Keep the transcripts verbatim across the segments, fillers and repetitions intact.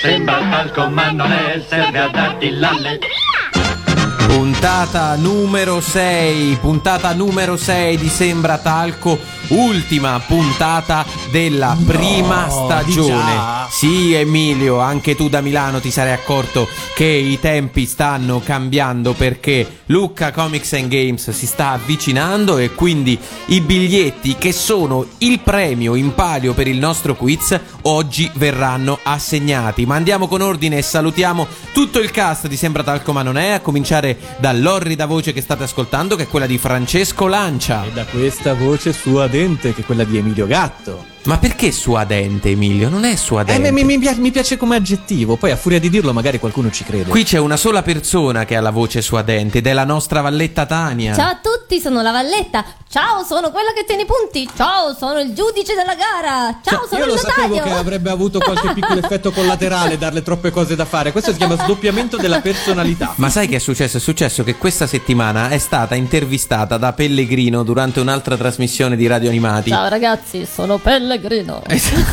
Sembra il falco ma non è, serve a darti l'alle. Puntata numero sei, puntata numero sei di Sembra Talco, ultima puntata della no, prima stagione. Sì, Emilio, anche tu da Milano ti sarai accorto che i tempi stanno cambiando perché Lucca Comics and Games si sta avvicinando e quindi i biglietti che sono il premio in palio per il nostro quiz oggi verranno assegnati. Ma andiamo con ordine e salutiamo tutto il cast di Sembra Talco ma non è, a cominciare dall'orrida voce che state ascoltando, che è quella di Francesco Lancia, e da questa voce suadente che è quella di Emilio Gatto. Ma perché suadente, Emilio? Non è suadente. Eh, mi, mi, mi piace come aggettivo, poi a furia di dirlo magari qualcuno ci crede. Qui c'è una sola persona che ha la voce suadente ed è la nostra valletta Tania. Ciao a tutti, sono la valletta. Ciao, sono quella che tiene i punti. Ciao, sono il giudice della gara. Ciao, cioè, sono il notaio. Io lo sapevo che avrebbe avuto qualche piccolo effetto collaterale darle troppe cose da fare. Questo si chiama sdoppiamento della personalità. Ma sai che è successo? È successo che questa settimana è stata intervistata da Pellegrino durante un'altra trasmissione di Radio Animati. Ciao ragazzi, sono Pellegrino. Pellegrino.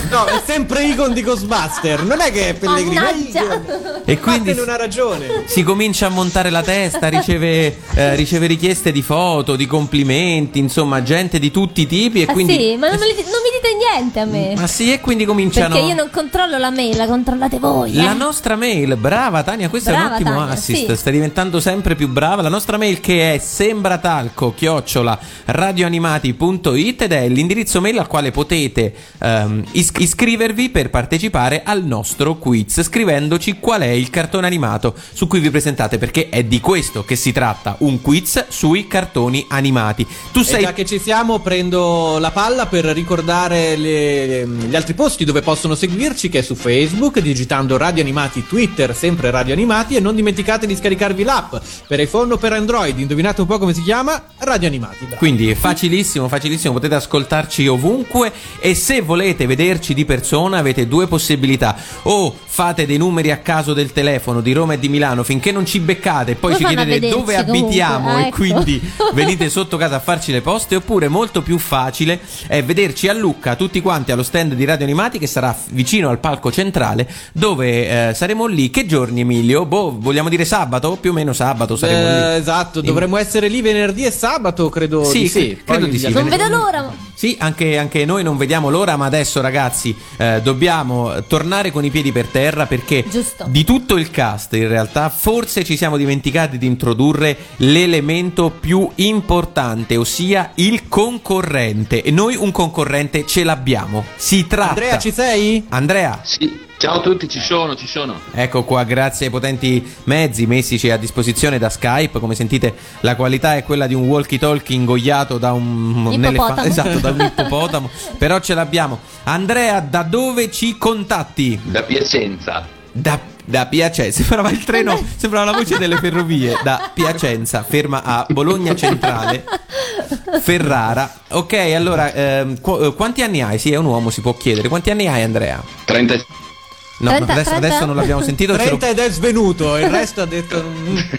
No, è sempre Icon di Ghostbuster. Non è che è Pellegrino. Mannaggia. E quindi non ha ragione. Si comincia a montare la testa, riceve, eh, riceve richieste di foto, di complimenti, insomma, gente di tutti i tipi. E ah, quindi... sì, ma non, me li, non mi dite niente a me. Ma sì, e quindi cominciano. Perché io non controllo la mail, la controllate voi. La eh. nostra mail, brava Tania, questo brava, è un ottimo Tania, assist. Sì. Sta diventando sempre più brava. La nostra mail che è sembratalco chiocciola radioanimati.it ed è l'indirizzo mail al quale potete Um, is- iscrivervi per partecipare al nostro quiz scrivendoci qual è il cartone animato su cui vi presentate, perché è di questo che si tratta, un quiz sui cartoni animati. Tu sei... E già che ci siamo, prendo la palla per ricordare le, gli altri posti dove possono seguirci, che è su Facebook digitando Radio Animati, Twitter sempre Radio Animati, e non dimenticate di scaricarvi l'app per iPhone o per Android, indovinate un po' come si chiama, Radio Animati. Bravo. Quindi è facilissimo, facilissimo, potete ascoltarci ovunque. E se volete vederci di persona avete due possibilità: o fate dei numeri a caso del telefono di Roma e di Milano finché non ci beccate e poi Lo ci chiedete dove comunque abitiamo, ah, ecco, e quindi venite sotto casa a farci le poste, oppure molto più facile è vederci a Lucca tutti quanti allo stand di Radio Animati che sarà vicino al palco centrale, dove eh, saremo lì. Che giorni, Emilio? Boh, vogliamo dire sabato? Più o meno sabato saremo eh, lì. Esatto, dovremmo In... essere lì venerdì e sabato, credo sì, di sì, sì. Credo di sì. Non vedo l'ora. Sì, anche, anche noi non vediamo l'ora, ma adesso ragazzi eh, dobbiamo tornare con i piedi per terra, perché Giusto. di tutto il cast in realtà forse ci siamo dimenticati di introdurre l'elemento più importante, ossia il concorrente, e noi un concorrente ce l'abbiamo. Si tratta... Andrea, ci sei? Andrea? Sì. Ciao a tutti, ci sono, ci sono. Ecco qua, grazie ai potenti mezzi messici a disposizione da Skype. Come sentite, la qualità è quella di un walkie-talkie ingoiato da un ippopotamo. Fa- esatto, da un ippopotamo. Però ce l'abbiamo. Andrea, da dove ci contatti? Da Piacenza. Da Da Piacenza, sembrava il treno, sembrava la voce delle ferrovie. Da Piacenza, ferma a Bologna Centrale, Ferrara. Ok, allora, eh, qu- quanti anni hai? Sì, è un uomo, si può chiedere. Quanti anni hai, Andrea? trenta No, trenta, no adesso, trenta. Adesso non l'abbiamo sentito. trenta lo... ed è svenuto, il resto ha detto.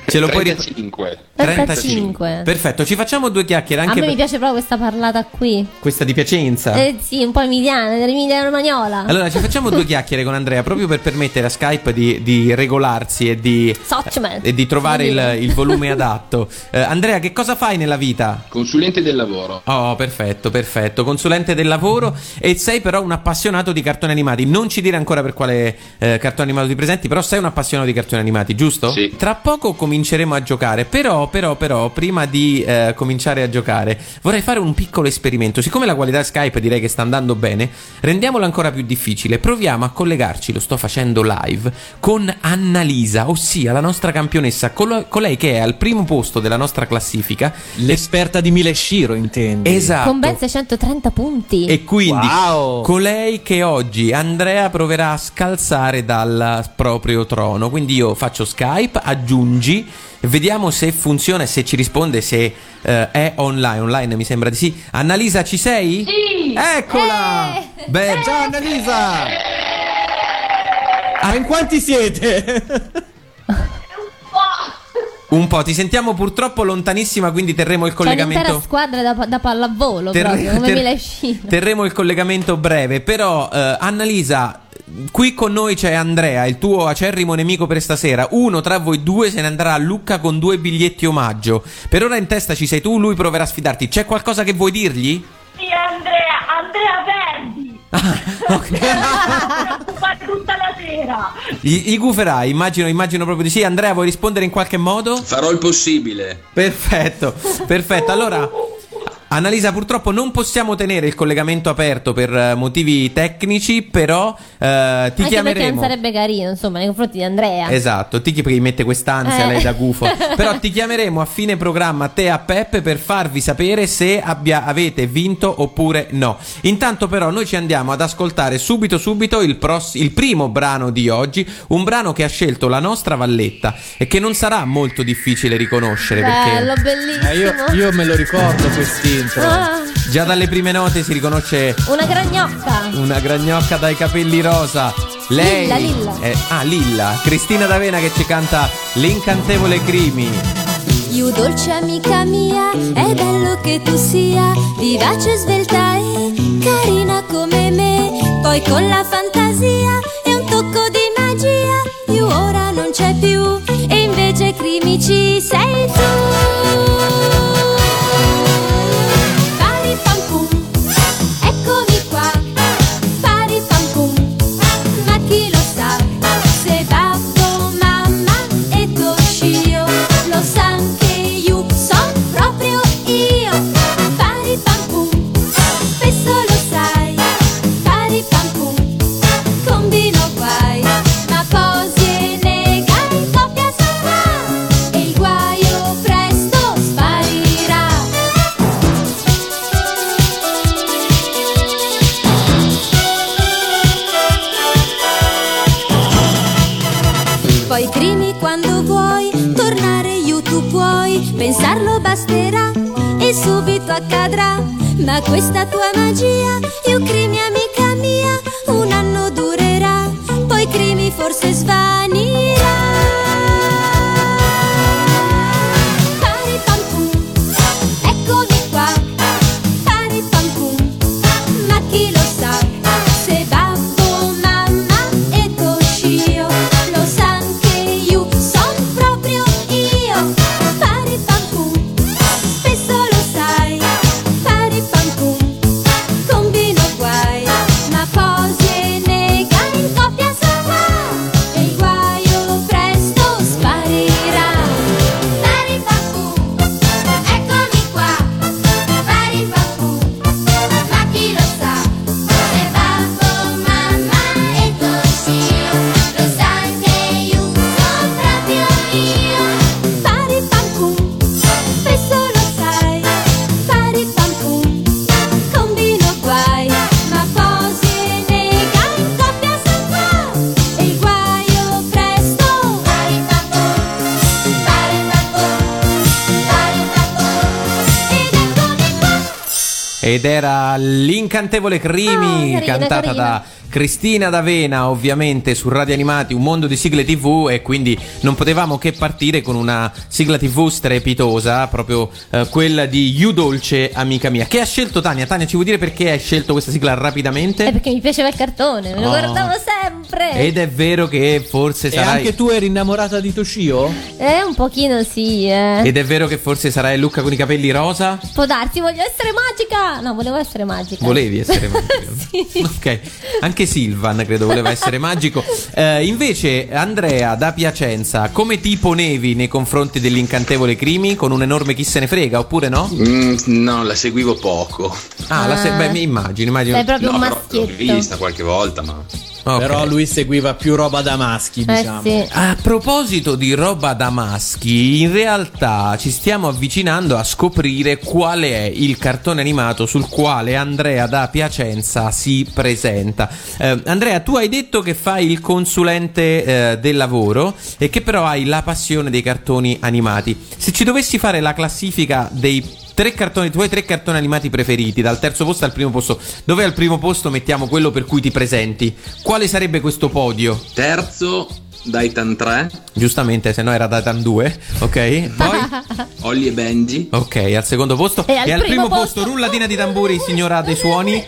Ce lo trentacinque. Puoi rit- trentacinque. Perfetto, ci facciamo due chiacchiere. Anche a me per... mi piace proprio questa parlata qui. Questa di Piacenza? Eh sì, un po' emiliana, dell'Emilia Romagnola. Allora ci facciamo due chiacchiere con Andrea proprio per permettere a Skype di, di regolarsi e di, e di trovare sì. il, il volume adatto. Eh, Andrea, che cosa fai nella vita? Consulente del lavoro. Oh, perfetto, perfetto. Consulente del lavoro, e sei però un appassionato di cartoni animati. Non ci dire ancora per quale Eh, cartoni animati presenti, però sei un appassionato di cartoni animati, giusto? Sì. Tra poco cominceremo a giocare, però però però prima di eh, cominciare a giocare vorrei fare un piccolo esperimento. Siccome la qualità Skype direi che sta andando bene, rendiamola ancora più difficile. Proviamo a collegarci, lo sto facendo live, con Annalisa, ossia la nostra campionessa, col- colei che è al primo posto della nostra classifica, l'esperta di Mileshiro, intendi? Esatto, con ben seicentotrenta punti. E quindi wow. colei che oggi Andrea proverà a scalzare alzare dal proprio trono. Quindi io faccio Skype, aggiungi, vediamo se funziona, se ci risponde, se eh, è online. Online mi sembra di sì. Annalisa, ci sei? Sì! Eccola! Eh! Beh, eh! Ciao Annalisa! Eh! Ma in quanti siete? Un po', ti sentiamo purtroppo lontanissima, quindi terremo il collegamento. C'è un'intera squadra da, da pallavolo, Ter- proprio, come ter- mi lasci. Terremo il collegamento breve, però eh, Annalisa, qui con noi c'è Andrea, il tuo acerrimo nemico per stasera. Uno tra voi due se ne andrà a Lucca con due biglietti omaggio. Per ora in testa ci sei tu, lui proverà a sfidarti. C'è qualcosa che vuoi dirgli? Sì, Andrea, Andrea perdi. Ah, ok. Tutta la sera gli guferai, immagino, immagino proprio di sì. Andrea, vuoi rispondere in qualche modo? Farò il possibile. Perfetto, perfetto. Allora, Annalisa, purtroppo non possiamo tenere il collegamento aperto per motivi tecnici, però eh, ti anche chiameremo. Anche sarebbe carino, insomma, nei confronti di Andrea. Esatto, ti perché mette quest'ansia eh. lei da gufo. Però ti chiameremo a fine programma, a te a Peppe, per farvi sapere se abbia, avete vinto oppure no. Intanto però noi ci andiamo ad ascoltare subito subito il, pross- il primo brano di oggi, un brano che ha scelto la nostra Valletta e che non sarà molto difficile riconoscere. Bello, perché... bellissimo. Eh, io, io me lo ricordo questi. Ah. Già dalle prime note si riconosce una gragnocca, una gragnocca dai capelli rosa. Lei Lilla, Lilla. È, ah, Lilla, Cristina D'Avena, che ci canta l'incantevole Creamy. You dolce amica mia, è bello che tu sia vivace, svelta e carina come me. Poi con la fantasia e un tocco di magia, io ora non c'è più e invece Creamy ci sei tu. Pensarlo basterà e subito accadrà, ma questa tua magia, io Creamy amica mia, un anno durerà, poi Creamy forse svanirà. Ed era l'incantevole Creamy, oh, carina, cantata carina. da Cristina D'Avena, ovviamente, su Radio Animati, un mondo di sigle tivù, e quindi non potevamo che partire con una sigla tivù strepitosa, proprio eh, quella di You Dolce Amica Mia, che ha scelto Tania. Tania, ci vuoi dire perché hai scelto questa sigla rapidamente? È perché mi piaceva il cartone, me lo oh. guardavo sempre. Ed è vero che forse e sarai... E anche tu eri innamorata di Toshio? Eh, un pochino sì, eh. Ed è vero che forse sarai Lucca con i capelli rosa? Può darsi, voglio essere magica! No, volevo essere magica. Volevi essere magica? Sì. Ok, anche Silvan credo voleva essere magico. Eh, invece Andrea da Piacenza, come ti ponevi nei confronti dell'incantevole Creamy? Con un enorme chi se ne frega oppure no? Mm, no, la seguivo poco. Ah, ah. La se- beh, mi immagino, immagino. Sei proprio no, un maschietto. L'ho vista qualche volta, ma okay. Però lui seguiva più roba da maschi, eh, diciamo. Sì. A proposito di roba da maschi, in realtà ci stiamo avvicinando a scoprire qual è il cartone animato sul quale Andrea da Piacenza si presenta. eh, Andrea, tu hai detto che fai il consulente eh, del lavoro e che però hai la passione dei cartoni animati. Se ci dovessi fare la classifica dei tre cartoni, tuoi tre cartoni animati preferiti, dal terzo posto al primo posto, dove al primo posto mettiamo quello per cui ti presenti, quale sarebbe questo podio? Terzo, Daitarn tre. Giustamente, se no era Daitarn due. Ok. Poi Ollie e Benji. Ok, al secondo posto. E, e al primo, primo posto, posto rullatina di tamburi, signora dei suoni.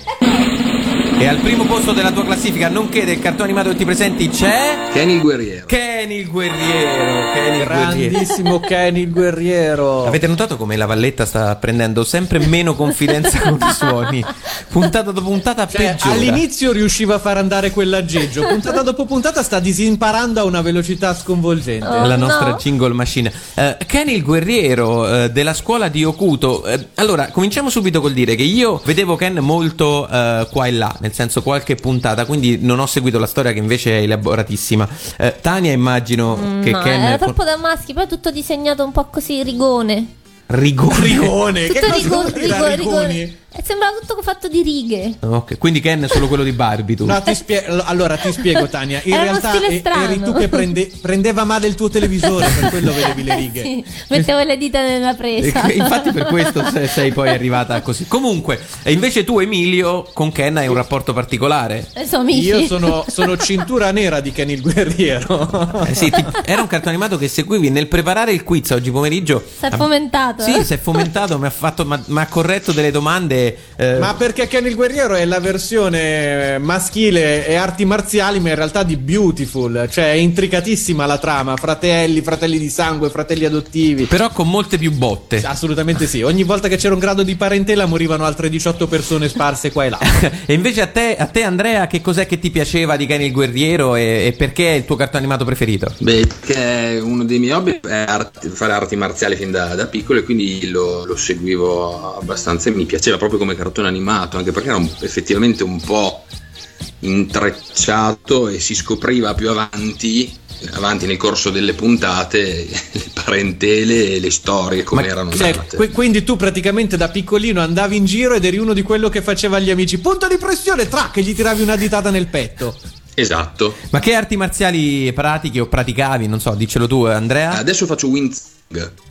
E al primo posto della tua classifica, nonché del cartone animato che ti presenti, c'è Ken il Guerriero. Ken il Guerriero, Ken il grandissimo Guerriero. Ken il Guerriero. Avete notato come la Valletta sta prendendo sempre meno confidenza con i suoni? Puntata dopo puntata, cioè, peggiora. All'inizio riusciva a far andare quell'aggeggio, puntata dopo puntata sta disimparando a una velocità sconvolgente. Oh, la nostra no. jingle machine. Uh, Ken il Guerriero, uh, della scuola di Hokuto. Uh, allora, cominciamo subito col dire che io vedevo Ken molto uh, qua e là, nel senso qualche puntata, quindi non ho seguito la storia che invece è elaboratissima. eh, Tania immagino mm, che no, Ken era troppo da maschi, poi tutto disegnato un po' così rigone. Rigone, rigone. Tutto che rigo- cosa rigo- rigone? Rigone. E sembrava tutto fatto di righe. Ok, quindi Ken è solo quello di Barbie, tu. No, ti spie- allora ti spiego, Tania. In era realtà e- eri tu che prende- prendeva male il tuo televisore, per quello vedevi le righe. Sì, mettevo le dita nella presa. E- infatti per questo sei-, sei poi arrivata così. Comunque, e invece tu, Emilio, con Ken hai un rapporto particolare. Sono amici. Io sono, sono cintura nera di Ken il Guerriero. Eh sì, ti- era un cartone animato che seguivi nel preparare il quiz oggi pomeriggio. Si è fomentato. Sì, si è fomentato, mi ha fatto, mi ha corretto delle domande. Eh. Ma perché Ken il Guerriero è la versione maschile e arti marziali, ma in realtà di Beautiful, cioè è intricatissima la trama, fratelli, fratelli di sangue, fratelli adottivi. Però con molte più botte. Assolutamente sì, ogni volta che c'era un grado di parentela morivano altre diciotto persone sparse qua e là. E invece a te, a te Andrea, che cos'è che ti piaceva di Ken il Guerriero e, e perché è il tuo cartone animato preferito? Beh, che uno dei miei hobby è arti, fare arti marziali fin da, da piccolo, e quindi lo, lo seguivo abbastanza e mi piaceva proprio come cartone animato, anche perché era un, effettivamente un po' intrecciato e si scopriva più avanti avanti nel corso delle puntate le parentele e le storie come ma erano cioè, nate. Qu- quindi tu praticamente da piccolino andavi in giro ed eri uno di quello che faceva agli amici punto di pressione, tra che gli tiravi una ditata nel petto. Esatto. Ma che arti marziali pratichi o praticavi? Non so, diccelo tu, Andrea. Adesso faccio windsurf.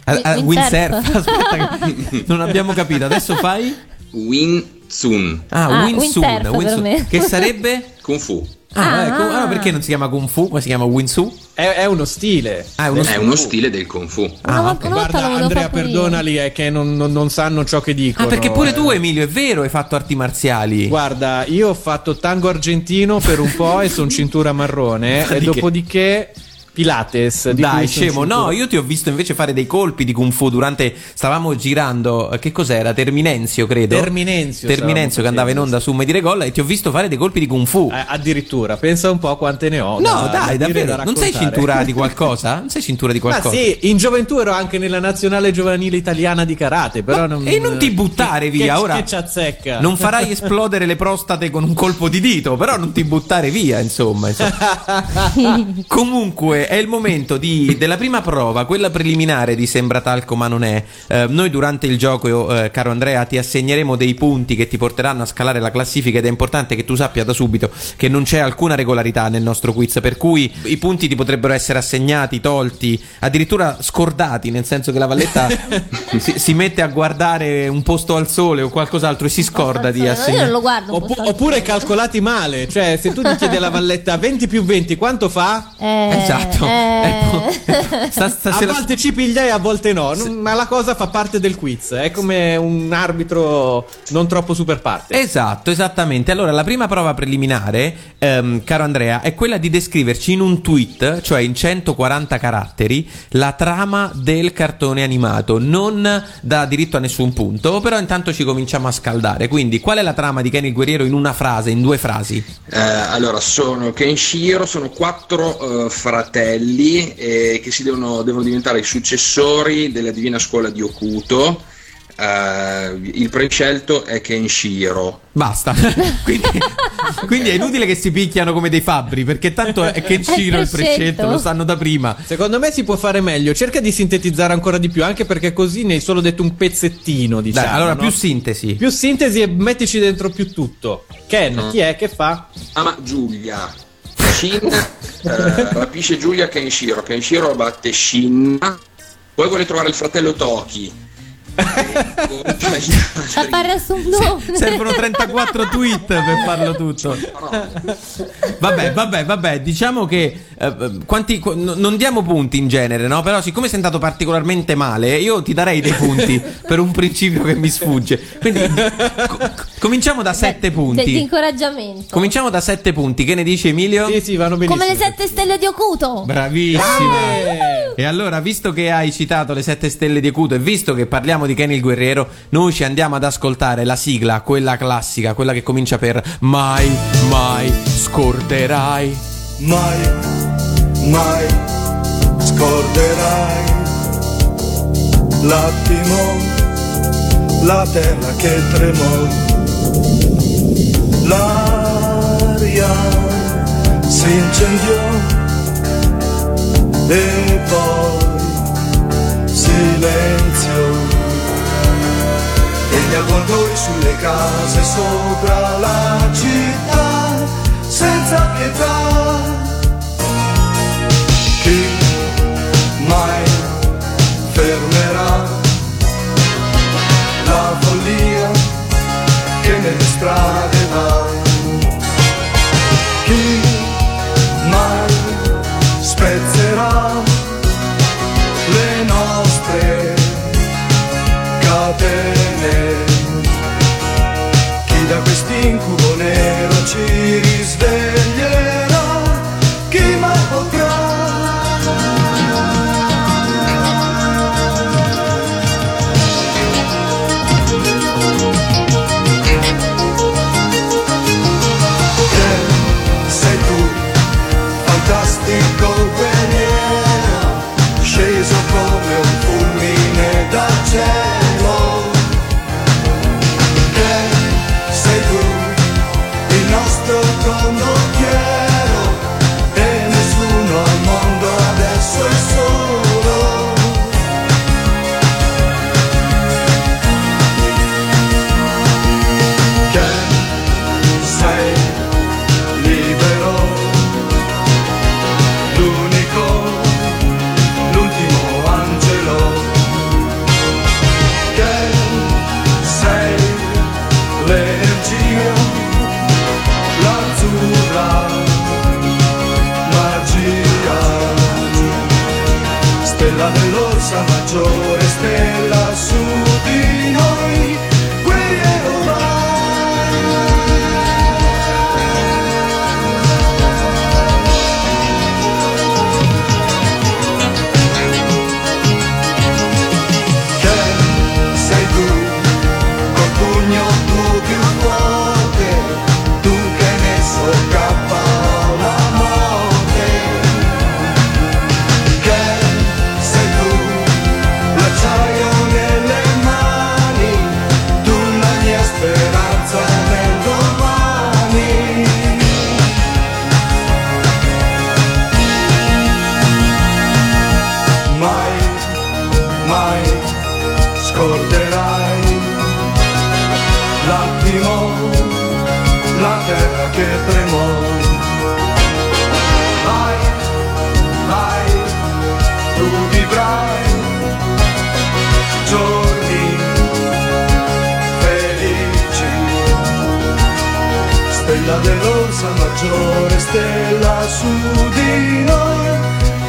A- a- windsurf. Aspetta, non abbiamo capito. Adesso fai windsurf. Ah, ah windsurf, windsurf. Che sarebbe? Kung Fu. Ah, ah. Eh, co- ah, perché non si chiama Kung Fu, ma si chiama Windsurf? È, è uno stile. Ah, è uno, è uno stile del Kung Fu. Ah, no, okay. Guarda, Andrea, perdonali, è che non, non, non sanno ciò che dicono. Ah, perché pure eh. tu, Emilio, è vero, hai fatto arti marziali. Guarda, io ho fatto tango argentino per un po' e sono cintura marrone. Dopodiché... e dopodiché... Pilates. Di Dai, scemo, no, io ti ho visto invece fare dei colpi di Kung Fu durante, stavamo girando, che cos'era? Terminenzio, credo. Terminenzio. Terminenzio che andava in onda su Medire Golla e ti ho visto fare dei colpi di Kung Fu. Eh, addirittura, pensa un po' quante ne ho. No, da, dai, da davvero, da non sei cintura di qualcosa? Non sei cintura di qualcosa? Ma sì, in gioventù ero anche nella nazionale giovanile italiana di karate, però no, non... E non ti buttare che, via, che, ora. Che c'azzecca. Non farai esplodere le prostate con un colpo di dito, però non ti buttare via, insomma. insomma. Comunque, è il momento di, della prima prova, quella preliminare di Sembra Talco ma non è. Eh, noi durante il gioco, eh, caro Andrea, ti assegneremo dei punti che ti porteranno a scalare la classifica ed è importante che tu sappia da subito che non c'è alcuna regolarità nel nostro quiz, per cui i punti ti potrebbero essere assegnati, tolti, addirittura scordati, nel senso che la Valletta si, si mette a guardare Un posto al sole o qualcos'altro e si scorda di assegnare. Oppu- oppure calcolati male, cioè se tu gli chiedi alla Valletta venti più venti quanto fa? Eh... Esatto. Eh... Eh, sta, sta, a volte la... ci piglia e a volte no, non, se... ma la cosa fa parte del quiz, è come un arbitro non troppo super parte. Esatto, esattamente. Allora la prima prova preliminare, ehm, caro Andrea, è quella di descriverci in un tweet, cioè in centoquaranta caratteri, la trama del cartone animato. Non dà diritto a nessun punto, però intanto ci cominciamo a scaldare. Quindi qual è la trama di Ken il Guerriero in una frase, in due frasi? Eh, allora sono Kenshiro, sono quattro uh, fratelli Eh, che si devono, devono diventare i successori della divina scuola di Hokuto, Uh, il prescelto è Kenshiro. Basta. Quindi, quindi è inutile che si picchiano come dei fabbri, perché tanto è Kenshiro il prescelto, lo sanno da prima. Secondo me si può fare meglio. Cerca di sintetizzare ancora di più, anche perché così ne hai solo detto un pezzettino, diciamo. Dai, allora, no? più sintesi. Più sintesi e mettici dentro più tutto. Ken, mm. chi è che fa? Ama Giulia. Shin eh, rapisce Giulia Kenshiro. Kenshiro batte Shin. Poi vuole trovare il fratello Toki. Servono trentaquattro tweet per farlo tutto. Vabbè, vabbè, vabbè. Diciamo che eh, quanti, qu- non diamo punti in genere, no? Però siccome sei andato particolarmente male, io ti darei dei punti per un principio che mi sfugge. Quindi co- cominciamo da sette punti. Di incoraggiamento. Cominciamo da sette punti. Che ne dici, Emilio? Sì, sì, vanno benissimo. Come le sette stelle di Hokuto. Bravissima. Ah! E allora, visto che hai citato le sette stelle di Hokuto e visto che parliamo di Ken il Guerriero, noi ci andiamo ad ascoltare la sigla, quella classica, quella che comincia per mai, mai scorderai, mai, mai scorderai l'attimo, la terra che tremò, l'aria si incendiò e poi silenzio. E gli avvoltoi sulle case sopra la città, senza pietà. Chi mai fermerà la follia che nelle strade va? Chi mai spezzerà le nostre catene? Chi da quest'incubo nero ci risveglierà, chi mai potrà? Te sei tu, fantastico guerriero, sceso come un fulmine da cielo. Condottiero, e nessuno al mondo adesso è solo. Che sei libero, l'unico, l'ultimo angelo. Che sei l'energia, magia, stella dell'orsa maggiore, stella su di noi, guerriero vai. Che sei tu, col pugno tu più forte, tu che ne socappa. Stella dell'orsa maggiore, stella su di noi,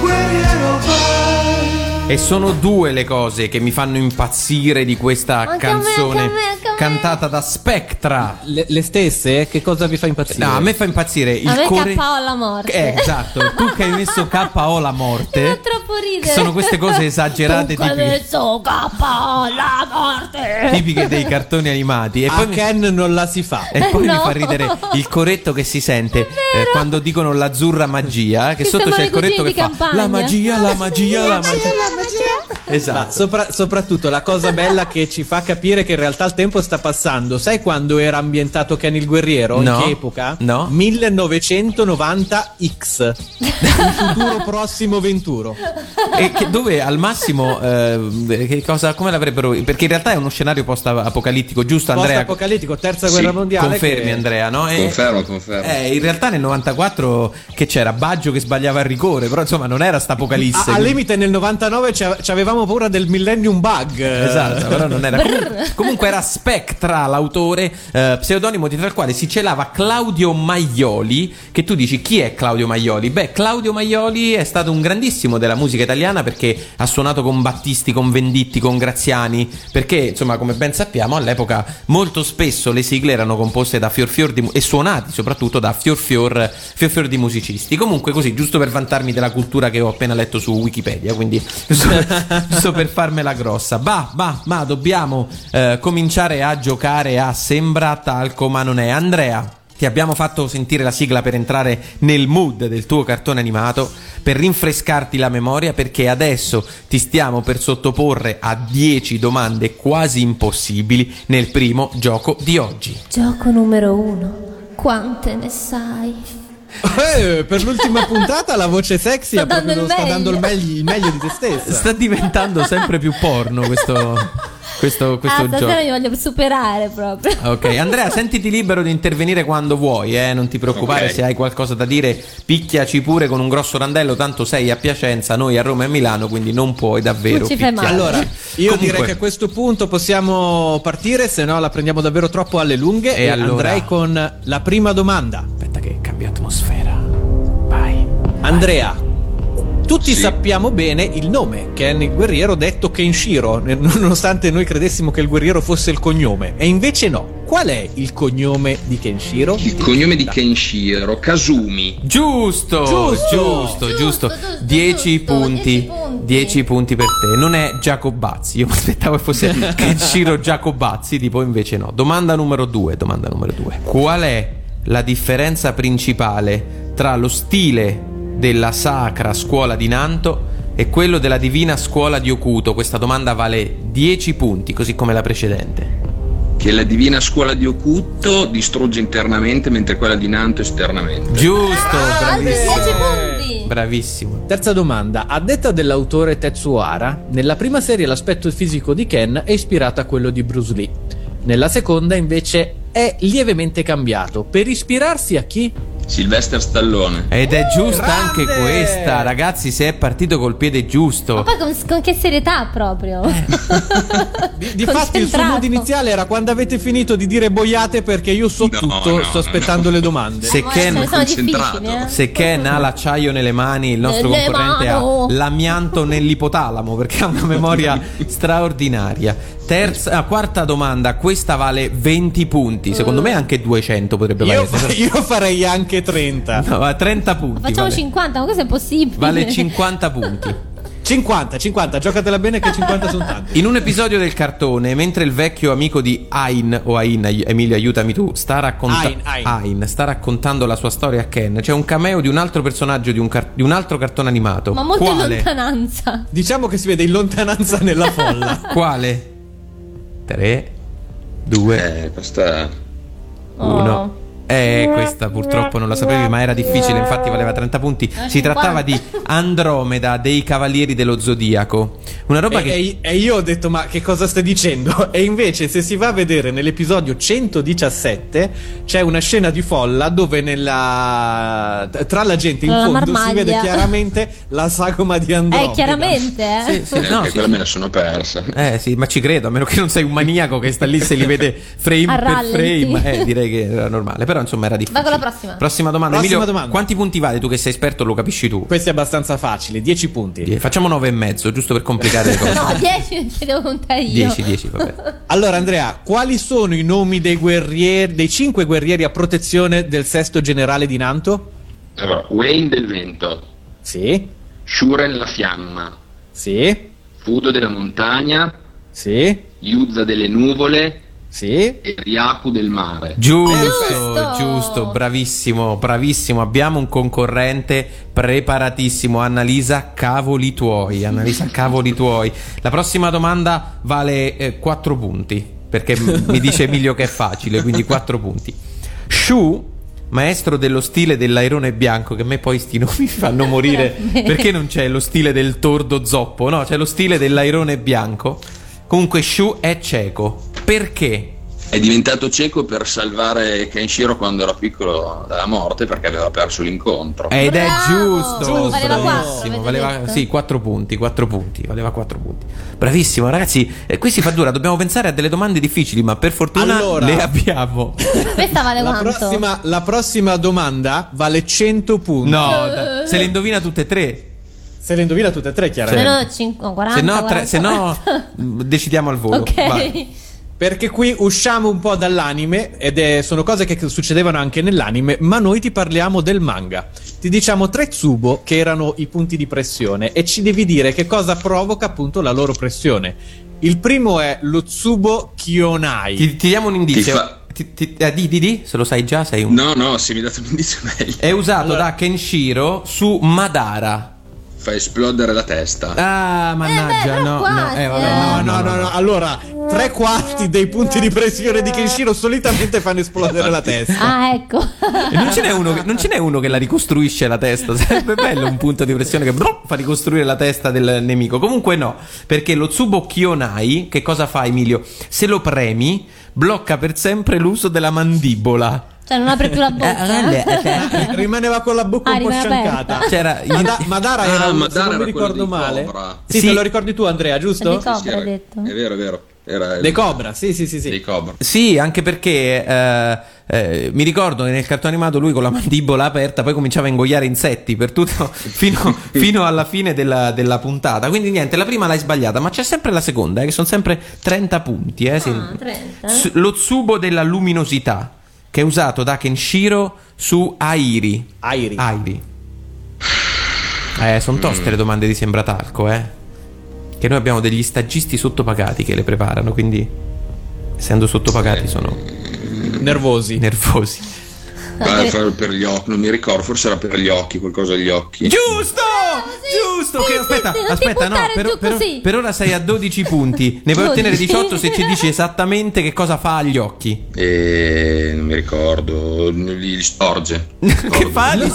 guerriero vai. E sono due le cose che mi fanno impazzire di questa anche canzone. A me, anche a me, anche a me. cantata da Spectra. Le, le stesse? Che cosa vi fa impazzire? No, a me fa impazzire il a core... K O alla morte. Eh, esatto, tu che hai messo K O la morte. Non troppo ridere. Sono queste cose esagerate. Tu che hai messo K O la morte. Tipiche dei cartoni animati. E a poi mi... Ken non la si fa. E poi no. mi fa ridere il coretto che si sente eh, quando dicono l'azzurra magia. Che, che sotto c'è il coretto che fa campagna. La magia, la magia, la magia, la magia. Esatto. Ma sopra, soprattutto la cosa bella che ci fa capire che in realtà il tempo sta passando. Sai quando era ambientato Ken il Guerriero? No. In che epoca? No. millenovecentonovanta X. Un futuro prossimo venturo. E che, dove al massimo eh, che cosa, come l'avrebbero? Perché in realtà è uno scenario post-apocalittico, giusto Andrea? Post-apocalittico, terza guerra sì. mondiale. Confermi che... Andrea, no? E, confermo, confermo. Eh, in realtà nel novantaquattro che c'era Baggio che sbagliava il rigore, però insomma non era st'apocalisse. A, al limite nel novantanove ci avevamo paura del Millennium Bug. Esatto, però non era. Comun- comunque era Spectra l'autore, eh, pseudonimo dietro al quale si celava Claudio Maioli, che tu dici chi è Claudio Maioli? Beh, Claudio Maioli è stato un grandissimo della musica italiana perché ha suonato con Battisti, con Venditti, con Graziani, perché insomma come ben sappiamo all'epoca molto spesso le sigle erano composte da fior fior di, e suonati soprattutto da fior fior, fior fior di musicisti. Comunque così, giusto per vantarmi della cultura che ho appena letto su Wikipedia, quindi giusto per farmela grossa. Bah, bah, ma dobbiamo eh, cominciare a giocare a Sembra Talco ma non è. Andrea, ti abbiamo fatto sentire la sigla per entrare nel mood del tuo cartone animato, per rinfrescarti la memoria, perché adesso ti stiamo per sottoporre a dieci domande quasi impossibili nel primo gioco di oggi. Gioco numero uno. Quante ne sai? Eh, per l'ultima puntata la voce sexy sta dando, proprio, il, sta meglio. dando il, meglio, il meglio di te stessa. Sta diventando sempre più porno questo... Questo, questo ah, gioco io voglio superare proprio. Ok, Andrea, sentiti libero di intervenire quando vuoi, eh? Non ti preoccupare, okay. Se hai qualcosa da dire picchiaci pure con un grosso randello, tanto sei a Piacenza, noi a Roma e a Milano, quindi non puoi davvero non ci fai male. Allora, io Comunque. direi che a questo punto possiamo partire, se no la prendiamo davvero troppo alle lunghe. E, e allora... andrei con la prima domanda. Aspetta che cambia atmosfera. Vai. Andrea, tutti sì. sappiamo bene il nome, Ken il Guerriero, detto Kenshiro, nonostante noi credessimo che il guerriero fosse il cognome, e invece no. Qual è il cognome di Kenshiro? Il cognome di Kenshiro, Kasumi. Giusto, giusto, giusto, giusto, giusto. Dieci punti, dieci punti per te. Non è Giacobazzi, io mi aspettavo che fosse Kenshiro Giacobazzi, tipo invece no. Domanda numero due, domanda numero due. Qual è la differenza principale tra lo stile della sacra scuola di Nanto e quello della divina scuola di Hokuto? Questa domanda vale dieci punti, così come la precedente. Che la divina scuola di Hokuto distrugge internamente, mentre quella di Nanto esternamente. Giusto, ah, bravissimo. dieci punti. Bravissimo. Terza domanda. A detta dell'autore Tetsuhara, nella prima serie l'aspetto fisico di Ken è ispirato a quello di Bruce Lee. Nella seconda invece è lievemente cambiato. Per ispirarsi a chi? Sylvester Stallone. Ed è giusta uh, anche questa, ragazzi, se è partito col piede giusto. Ma poi con, con che serietà proprio. di di fatto il suo mood iniziale era: quando avete finito di dire boiate, perché io so no, tutto, no, sto aspettando no. le domande. Se Ken, eh? se Ken ha l'acciaio nelle mani, il nostro le concorrente le ha l'amianto nell'ipotalamo, perché ha una memoria straordinaria. Terza, quarta domanda, questa vale venti punti, secondo me anche duecento potrebbe valere. Io, io farei anche trenta. No, trenta punti. Facciamo vale. cinquanta, ma questo è impossibile. Vale cinquanta punti. cinquanta, cinquanta, giocatela bene che cinquanta sono tanti. In un episodio del cartone, mentre il vecchio amico di Ain o Ain, Emilio aiutami tu, sta, racconta- Ain, Ain. Ain, sta raccontando la sua storia a Ken, c'è un cameo di un altro personaggio di un, car- di un altro cartone animato. Ma molto Quale? in lontananza. Diciamo che si vede in lontananza nella folla. Quale? tre, due Eh, questa... uno Oh. Eh, questa purtroppo non la sapevi, ma era difficile, infatti valeva trenta punti. Si trattava di Andromeda dei Cavalieri dello Zodiaco. Una roba e, che... e io ho detto, ma che cosa stai dicendo? E invece se si va a vedere nell'episodio centodiciassette c'è una scena di folla dove nella... tra la gente in la fondo marmaglia. Si vede chiaramente la sagoma di Andromeda. Eh, chiaramente, eh? Sì, sì, eh, no, sì. Quella me la sono persa. Eh sì, ma ci credo, a meno che non sei un maniaco che sta lì se li vede frame a per rallenti. frame. Eh, direi che era normale, però insomma era difficile. Vai con la prossima. Prossima domanda. Prossima Emilio, domanda. Quanti punti vale? Tu che sei esperto lo capisci tu. Questo è abbastanza facile, dieci punti. Facciamo nove e mezzo, giusto per complicare cercare le cose. No, dieci che devo contare io. dieci, dieci, vabbè. Allora, Andrea, quali sono i nomi dei guerrieri, dei cinque guerrieri a protezione del sesto generale di Nanto? Allora, Wayne del Vento. Sì. Shuren la Fiamma. Sì. Fudo della Montagna. Sì. Yuzza delle Nuvole. Sì. E Ryaku del Mare. Giusto, giusto, bravissimo, bravissimo. Abbiamo un concorrente preparatissimo. Annalisa, cavoli tuoi. Annalisa, cavoli tuoi. La prossima domanda vale eh, quattro punti, perché mi dice Emilio che è facile, quindi quattro punti. Shu, maestro dello stile dell'airone bianco, che a me poi sti nomi fanno morire, perché non c'è lo stile del tordo zoppo, no, c'è lo stile dell'airone bianco. Comunque Shu è cieco. Perché? È diventato cieco per salvare Kenshiro quando era piccolo dalla morte, perché aveva perso l'incontro. Ed bravo! È giusto, giusto. Valeva quattro, valeva, sì, quattro punti, quattro punti, valeva quattro punti. Bravissimo, ragazzi, eh, qui si fa dura, dobbiamo pensare a delle domande difficili, ma per fortuna allora, le abbiamo. Questa vale la quanto? Prossima, la prossima domanda vale cento punti. No, da, se le indovina tutte e tre. Se le indovina tutte e tre, chiaramente. Se no, cinque, quaranta, se no, decidiamo al volo. Ok. Vai. Perché qui usciamo un po' dall'anime, ed è, sono cose che succedevano anche nell'anime, ma noi ti parliamo del manga. Ti diciamo tre tsubo, che erano i punti di pressione, e ci devi dire che cosa provoca appunto la loro pressione. Il primo è lo tsubo Kyonai. Ti, ti diamo un indizio. Ti fa... ti, ti, eh, di, di, di, se lo sai già, sei un... No, no, se mi date un indizio meglio. È usato allora... da Kenshiro su Madara. Fa esplodere la testa. Ah, mannaggia, eh beh, no, no, eh, vabbè, no, no, no, no, no. Allora, tre quarti dei punti di pressione di Kenshiro solitamente fanno esplodere la testa. Ah, ecco. E non ce n'è uno che, non ce n'è uno che la ricostruisce la testa. Sarebbe bello un punto di pressione che brum, fa ricostruire la testa del nemico. Comunque no, perché lo Tsubo Kyonai, che cosa fa, Emilio? Se lo premi, blocca per sempre l'uso della mandibola. Cioè non apre più la bocca. Rimaneva con la bocca ah, un po' sciancata. C'era Mada- Madara era, ah, Madara se non mi ricordo male. Cobra. Sì, sì, te lo ricordi tu, Andrea, giusto? Cobra, sì, era, detto. È vero, è vero. Era De Cobra, sì, sì, sì, sì. De Cobra. Sì, anche perché eh, eh, mi ricordo che nel cartone animato lui con la mandibola aperta poi cominciava a ingoiare insetti per tutto fino, fino alla fine della, della puntata. Quindi niente, la prima l'hai sbagliata, ma c'è sempre la seconda, eh, che sono sempre trenta punti, eh, se... ah, trenta. S- lo tsubo della luminosità, che è usato da Kenshiro su Airi. Airi. Airi. Eh, sono toste mm. le domande di Sembratalco, eh. Che noi abbiamo degli stagisti sottopagati che le preparano, quindi essendo sottopagati sì. sono nervosi. Nervosi. Per, per gli occhi, non mi ricordo, forse era per gli occhi, qualcosa agli occhi. Giusto! Giusto, sì, che, sì, aspetta, sì, aspetta, no, per, per, per ora sei a dodici punti. Ne puoi ottenere diciotto se ci dici esattamente che cosa fa agli occhi. Eh, non mi ricordo, li storge. Che fa? No.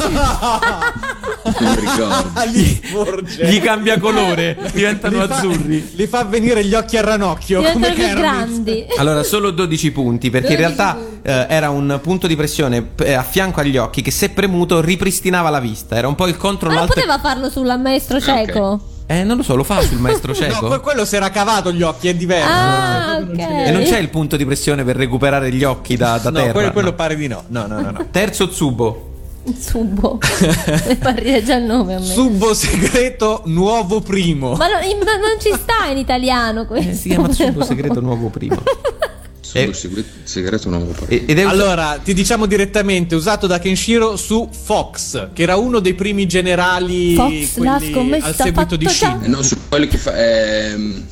Non mi ricordo. Li sporge. Gli cambia colore, diventano li fa, azzurri. Li fa venire gli occhi a ranocchio. Diventano come grandi. Allora, solo dodici punti, perché dodici in realtà eh, era un punto di pressione eh, a fianco agli occhi che se premuto ripristinava la vista. Era un po' il controllo. Ma non poteva farlo sulla maestro cieco? Okay. Eh, non lo so, lo fa sul maestro cieco? No, quello si era cavato gli occhi, è diverso. Ah, no, no, okay. non e non c'è il punto di pressione per recuperare gli occhi da, da no, terra. Quello, no, quello pare di no. No, no, no, no. Terzo tsubo. Tsubo. Mi pare già il nome a me. Tsubo segreto nuovo primo. Ma no, in, non ci sta in italiano questo. Eh, si chiama tsubo segreto nuovo primo. Eh, segreto non lo ed è allora ti diciamo direttamente usato da Kenshiro su Fox, che era uno dei primi generali Fox, quelli al seguito di Shin, eh, no, su quelli che fa, ehm...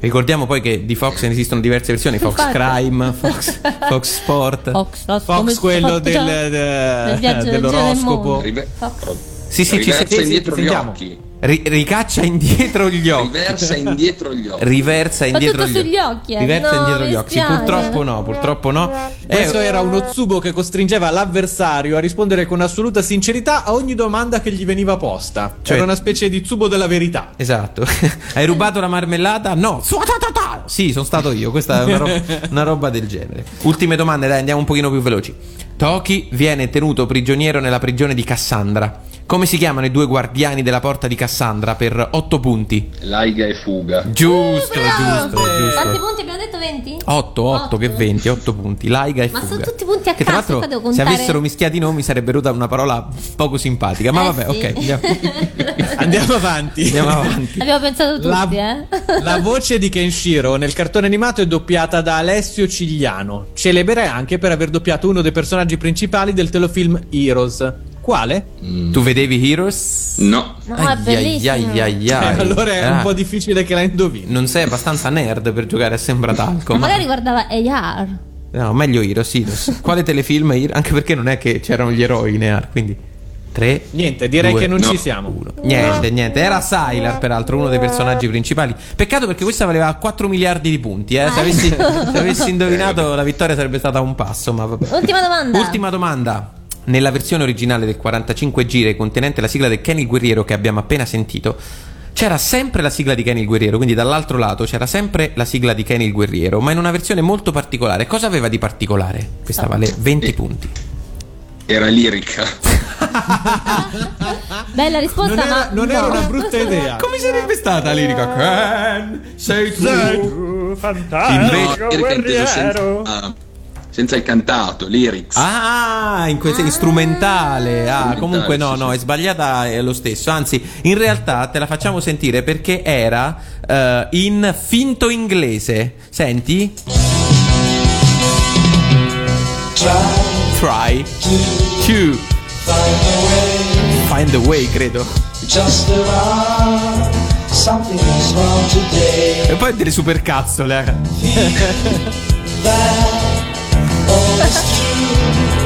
ricordiamo poi che di Fox ne esistono diverse versioni: Fox Infatti. Crime, Fox, Fox Sport, Fox, Fox quello del, del, del dell'oroscopo. Rive- sì, sì, ricaccia ci indietro gli occhi. Ri- ricaccia indietro gli occhi. Riversa indietro gli occhi. Riversa indietro gli, gli occhi. Eh? Riversa no, indietro gli occhi. Sì, purtroppo no, purtroppo no. Questo eh, era uno tsubo che costringeva l'avversario a rispondere con assoluta sincerità a ogni domanda che gli veniva posta. Cioè, era una specie di tsubo della verità. Esatto. Hai rubato la marmellata? No. Sì, sono stato io. Questa è una roba, una roba del genere. Ultime domande, dai, andiamo un pochino più veloci. Toki viene tenuto prigioniero nella prigione di Cassandra. Come si chiamano i due guardiani della porta di Cassandra per otto punti? Laiga e Fuga. Giusto, uh, giusto, giusto. Quanti punti abbiamo detto? venti? otto, otto, otto. Che venti, otto punti. Laiga e ma Fuga. Ma sono tutti punti a che, caso, tra l'altro, se avessero mischiato i nomi sarebbe venuta una parola poco simpatica. Ma eh vabbè, sì. Ok, andiamo. andiamo avanti. Andiamo avanti. Abbiamo pensato tutti, la, eh. La voce di Kenshiro nel cartone animato è doppiata da Alessio Cigliano, celebre anche per aver doppiato uno dei personaggi principali del telefilm Heroes. Quale? Mm. Tu vedevi Heroes? No. No, ai, è bellissimo. Ai, ai, ai, ai. Eh, allora è ah. un po' difficile che la indovini. Non sei abbastanza nerd per giocare a Sembratacco. Ma magari guardava A R. No, meglio Heroes, Heroes. Quale telefilm è Heroes? Anche perché non è che c'erano gli eroi in A R, quindi... tre, niente, direi due, che non no. ci siamo. Uno. Niente, niente. Era Sylar, peraltro, uno dei personaggi principali. Peccato perché questa valeva quattro miliardi di punti. Eh. Se, avessi, se avessi indovinato, la vittoria sarebbe stata un passo. Ma vabbè. Ultima domanda. Ultima domanda. Nella versione originale del quarantacinque giri contenente la sigla del Ken il Guerriero che abbiamo appena sentito, c'era sempre la sigla di Ken il Guerriero, quindi dall'altro lato c'era sempre la sigla di Ken il Guerriero, ma in una versione molto particolare. Cosa aveva di particolare? Questa vale venti eh, punti. Era lirica. Bella risposta, non era, ma non no. era una brutta idea. Come sarebbe stata lirica? Ken, sei tu, sei tu fantastico guerriero. Senza il cantato, lyrics. Ah, in questo ah, strumentale. Ah, comunque no, no, è sbagliata è lo stesso. Anzi, in realtà te la facciamo sentire perché era uh, in finto inglese. Senti? Try, Try. To find a way. Find a way, credo. Just around. Something is wrong today. E poi delle supercazzole.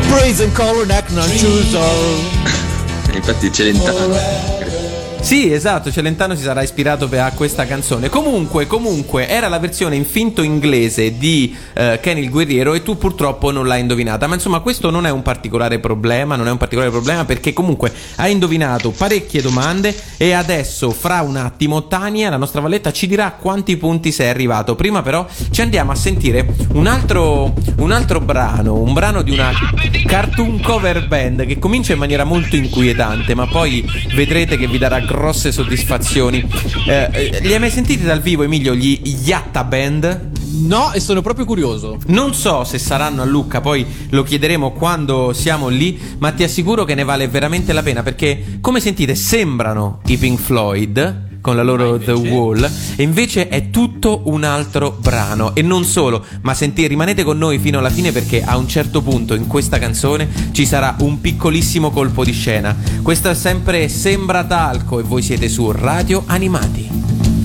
Praise and color neck non infatti Celentano. Sì, esatto, Celentano si sarà ispirato a questa canzone. Comunque, comunque era la versione in finto inglese di uh, Ken il Guerriero e tu purtroppo non l'hai indovinata. Ma insomma, questo non è un particolare problema, non è un particolare problema perché comunque hai indovinato parecchie domande e adesso fra un attimo Tania, la nostra valletta, ci dirà quanti punti sei arrivato. Prima però ci andiamo a sentire un altro un altro brano, un brano di una cartoon cover band che comincia in maniera molto inquietante, ma poi vedrete che vi darà grosse soddisfazioni. Eh, li hai mai sentiti dal vivo, Emilio, gli Yatta Band? No, e sono proprio curioso. Non so se saranno a Lucca, poi lo chiederemo quando siamo lì, ma ti assicuro che ne vale veramente la pena perché, come sentite, sembrano i Pink Floyd con la loro invece... The Wall, e invece è tutto un altro brano. E non solo, ma senti, rimanete con noi fino alla fine perché a un certo punto in questa canzone ci sarà un piccolissimo colpo di scena. Questo è sempre Sembra Talco e voi siete su Radio Animati.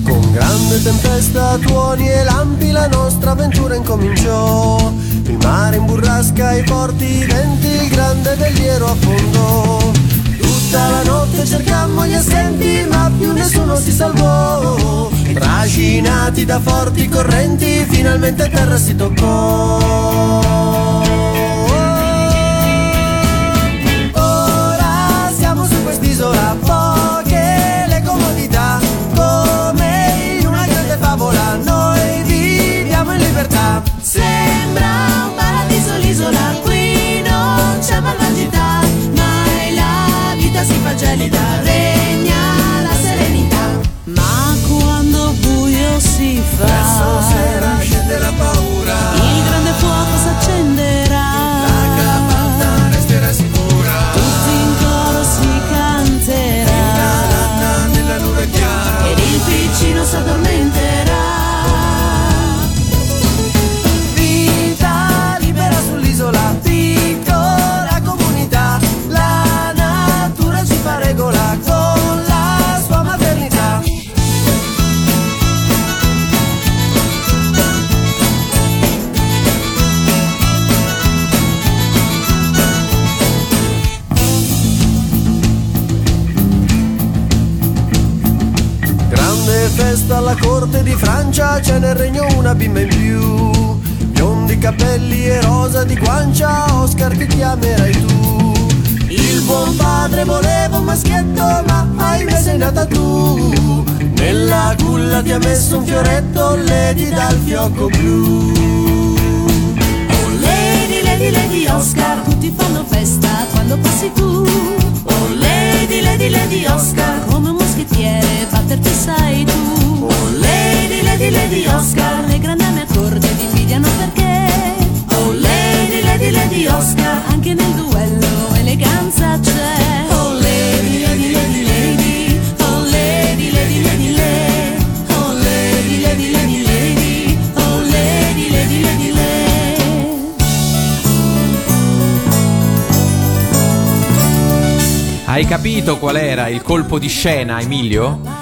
Con grande tempesta, tuoni e lampi la nostra avventura incominciò. Il mare in burrasca, i forti venti, il grande veliero affondò. Tutta la notte cercammo gli assenti, ma più nessuno si salvò. Trascinati da forti correnti, finalmente a terra si toccò. Ora siamo su quest'isola, poche le comodità, come in una grande favola, noi viviamo in libertà. Sembra un paradiso l'isola, qui non c'è malvagità, mai la si fa gelida, regna la serenità. Ma quando buio si fa, verso sera scende la paura, il grande fuoco s'accenderà, la capanna resterà sicura, tutti in coro si canterà, la nanna nella luna chiara, ed il piccino s'addormenterà. Vita libera sull'isola, piccola comunità, la ci fa regola con la sua maternità. Grande festa alla corte di Francia, c'è nel regno una bimba in più, biondi capelli e rosa di guancia, Oscar che chiamerai tu. Il buon padre voleva un maschietto, ma ahimè sei nata tu, nella culla ti ha messo un fioretto, Lady dal fiocco blu. Oh Lady, Lady, Lady Oscar, tutti fanno festa quando passi tu. Oh Lady, Lady, Lady Oscar, come un moschettiere batterti sai tu. Oh Lady, Lady, Lady Oscar, le grandame accorde di anche nel duello eleganza c'è. Oh lady, lady, lady, lady, oh lady, lady, lady, lady, oh lady, lady, lady, lady, oh lady, lady, lady, lady. Hai capito qual era il colpo di scena, Emilio?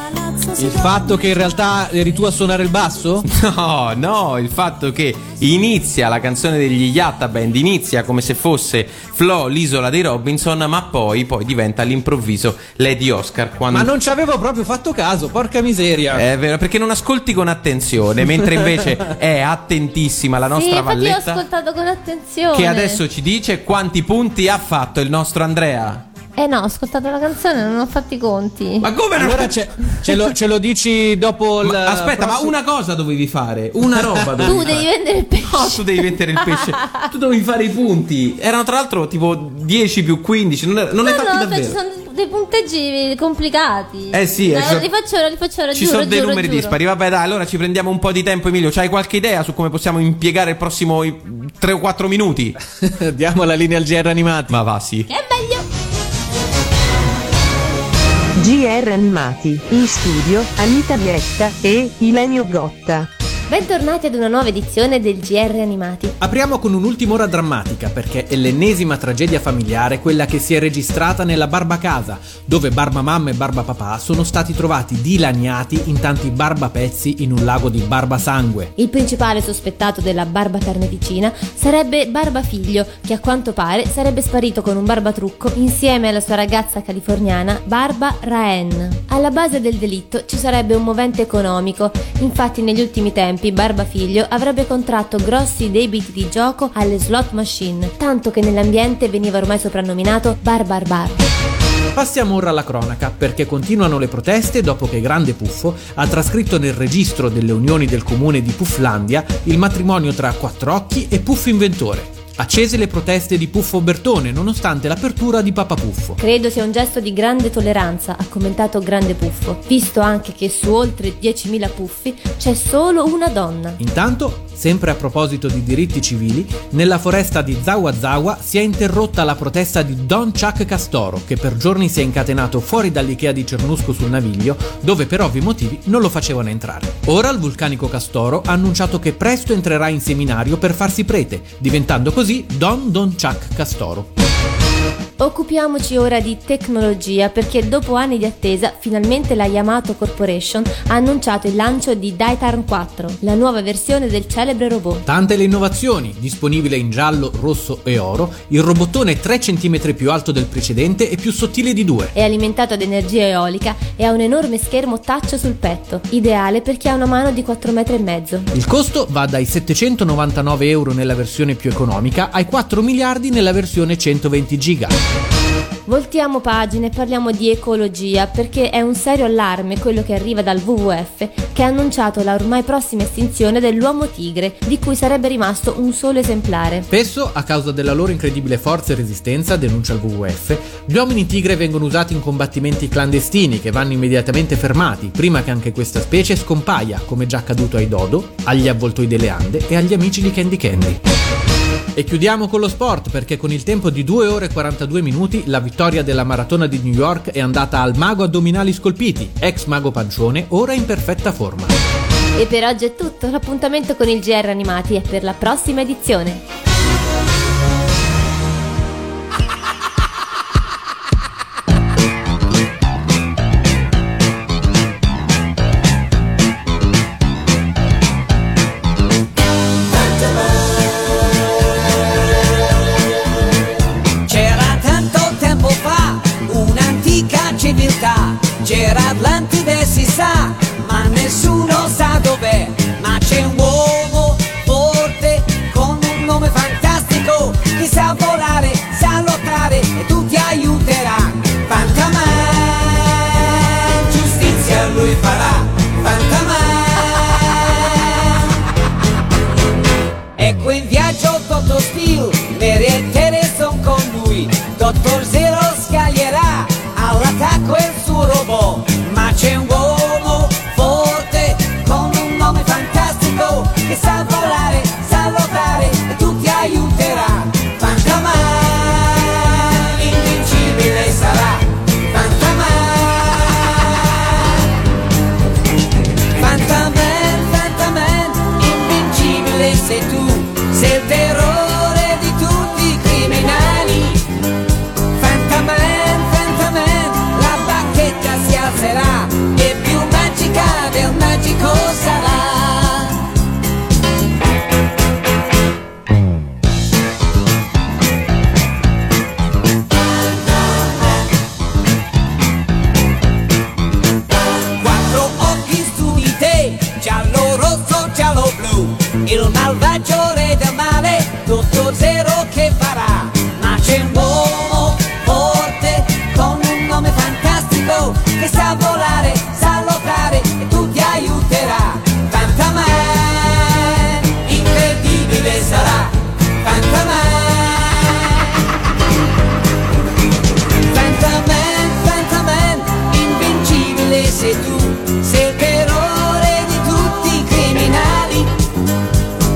Il fatto che in realtà eri tu a suonare il basso? No, no, il fatto che inizia la canzone degli Yatta Band, inizia come se fosse Flo, l'isola dei Robinson, ma poi, poi diventa all'improvviso Lady Oscar quando... Ma non ci avevo proprio fatto caso, porca miseria. È vero, perché non ascolti con attenzione, mentre invece è attentissima la nostra sì, Valletta. Sì, io ho ascoltato con attenzione. Che adesso ci dice quanti punti ha fatto il nostro Andrea. Eh no, ho ascoltato la canzone, non ho fatto i conti. Ma come non... Allora ce, ce, lo, ce lo dici dopo il... Ma, aspetta, prossimo... ma una cosa dovevi fare. Una roba dovevi Tu devi fare. vendere il pesce. No, tu devi vendere il pesce. Tu dovevi fare i punti. Erano tra l'altro tipo dieci più quindici. Non, non no, hai fatti no, davvero. Ci sono dei punteggi complicati. Eh sì, dai, so... Li faccio ora, li faccio ora. Ci giuro, sono dei giuro, numeri giuro. dispari. Vabbè dai, allora ci prendiamo un po' di tempo, Emilio. C'hai qualche idea su come possiamo impiegare il prossimo tre o quattro minuti? Diamo la linea al G R Animati. Ma va, sì. Che è meglio. G R Animati, in studio Anita Bietta e Ilenio Gotta. Bentornati ad una nuova edizione del G R Animati. Apriamo con un'ultima ora drammatica, perché è l'ennesima tragedia familiare quella che si è registrata nella Barbacasa, dove Barbamamma e Barbapapà sono stati trovati dilaniati in tanti barbapezzi in un lago di barbasangue. Il principale sospettato della barbacarneficina sarebbe Barbafiglio, che a quanto pare sarebbe sparito con un barbatrucco insieme alla sua ragazza californiana Barba Raen. Alla base del delitto ci sarebbe un movente economico, infatti negli ultimi tempi Barbafiglio avrebbe contratto grossi debiti di gioco alle slot machine, tanto che nell'ambiente veniva ormai soprannominato Bar Bar Bar. Passiamo ora alla cronaca, perché continuano le proteste dopo che Grande Puffo ha trascritto nel registro delle unioni del comune di Pufflandia il matrimonio tra Quattro Occhi e Puffo Inventore. Accese le proteste di Puffo Bertone nonostante l'apertura di Papa Puffo. Credo sia un gesto di grande tolleranza, ha commentato Grande Puffo, visto anche che su oltre diecimila puffi c'è solo una donna. Intanto, sempre a proposito di diritti civili, nella foresta di Zawa Zawa si è interrotta la protesta di Don Chuck Castoro, che per giorni si è incatenato fuori dall'Ikea di Cernusco sul Naviglio, dove per ovvi motivi non lo facevano entrare. Ora il vulcanico Castoro ha annunciato che presto entrerà in seminario per farsi prete, diventando così Così Don Don Chuck Castoro. Occupiamoci ora di tecnologia, perché dopo anni di attesa finalmente la Yamato Corporation ha annunciato il lancio di Daitarn quattro, la nuova versione del celebre robot. Tante le innovazioni, disponibile in giallo, rosso e oro, il robottone è tre centimetri più alto del precedente e più sottile di due. È alimentato ad energia eolica e ha un enorme schermo touch sul petto, ideale per chi ha una mano di quattro metri e mezzo. Il costo va dai settecentonovantanove euro nella versione più economica ai quattro miliardi nella versione centoventi giga. Voltiamo pagina e parliamo di ecologia, perché è un serio allarme quello che arriva dal W W F, che ha annunciato la ormai prossima estinzione dell'uomo tigre, di cui sarebbe rimasto un solo esemplare. Spesso, a causa della loro incredibile forza e resistenza, denuncia il W W F, gli uomini tigre vengono usati in combattimenti clandestini che vanno immediatamente fermati, prima che anche questa specie scompaia, come già accaduto ai dodo, agli avvoltoi delle Ande e agli amici di Candy Candy. E chiudiamo con lo sport, perché con il tempo di due ore e quarantadue minuti la vittoria della maratona di New York è andata al mago addominali scolpiti, ex mago pancione, ora in perfetta forma. E per oggi è tutto, l'appuntamento con il G R Animati è per la prossima edizione. All'attacco il suo robot, ma c'è un uomo forte con un nome fantastico che sa volare, sa lottare e tu ti aiuterà. Fantaman, incredibile sarà. Fantaman, Fantaman, Fantaman, invincibile sei tu, sei il terrore di tutti i criminali.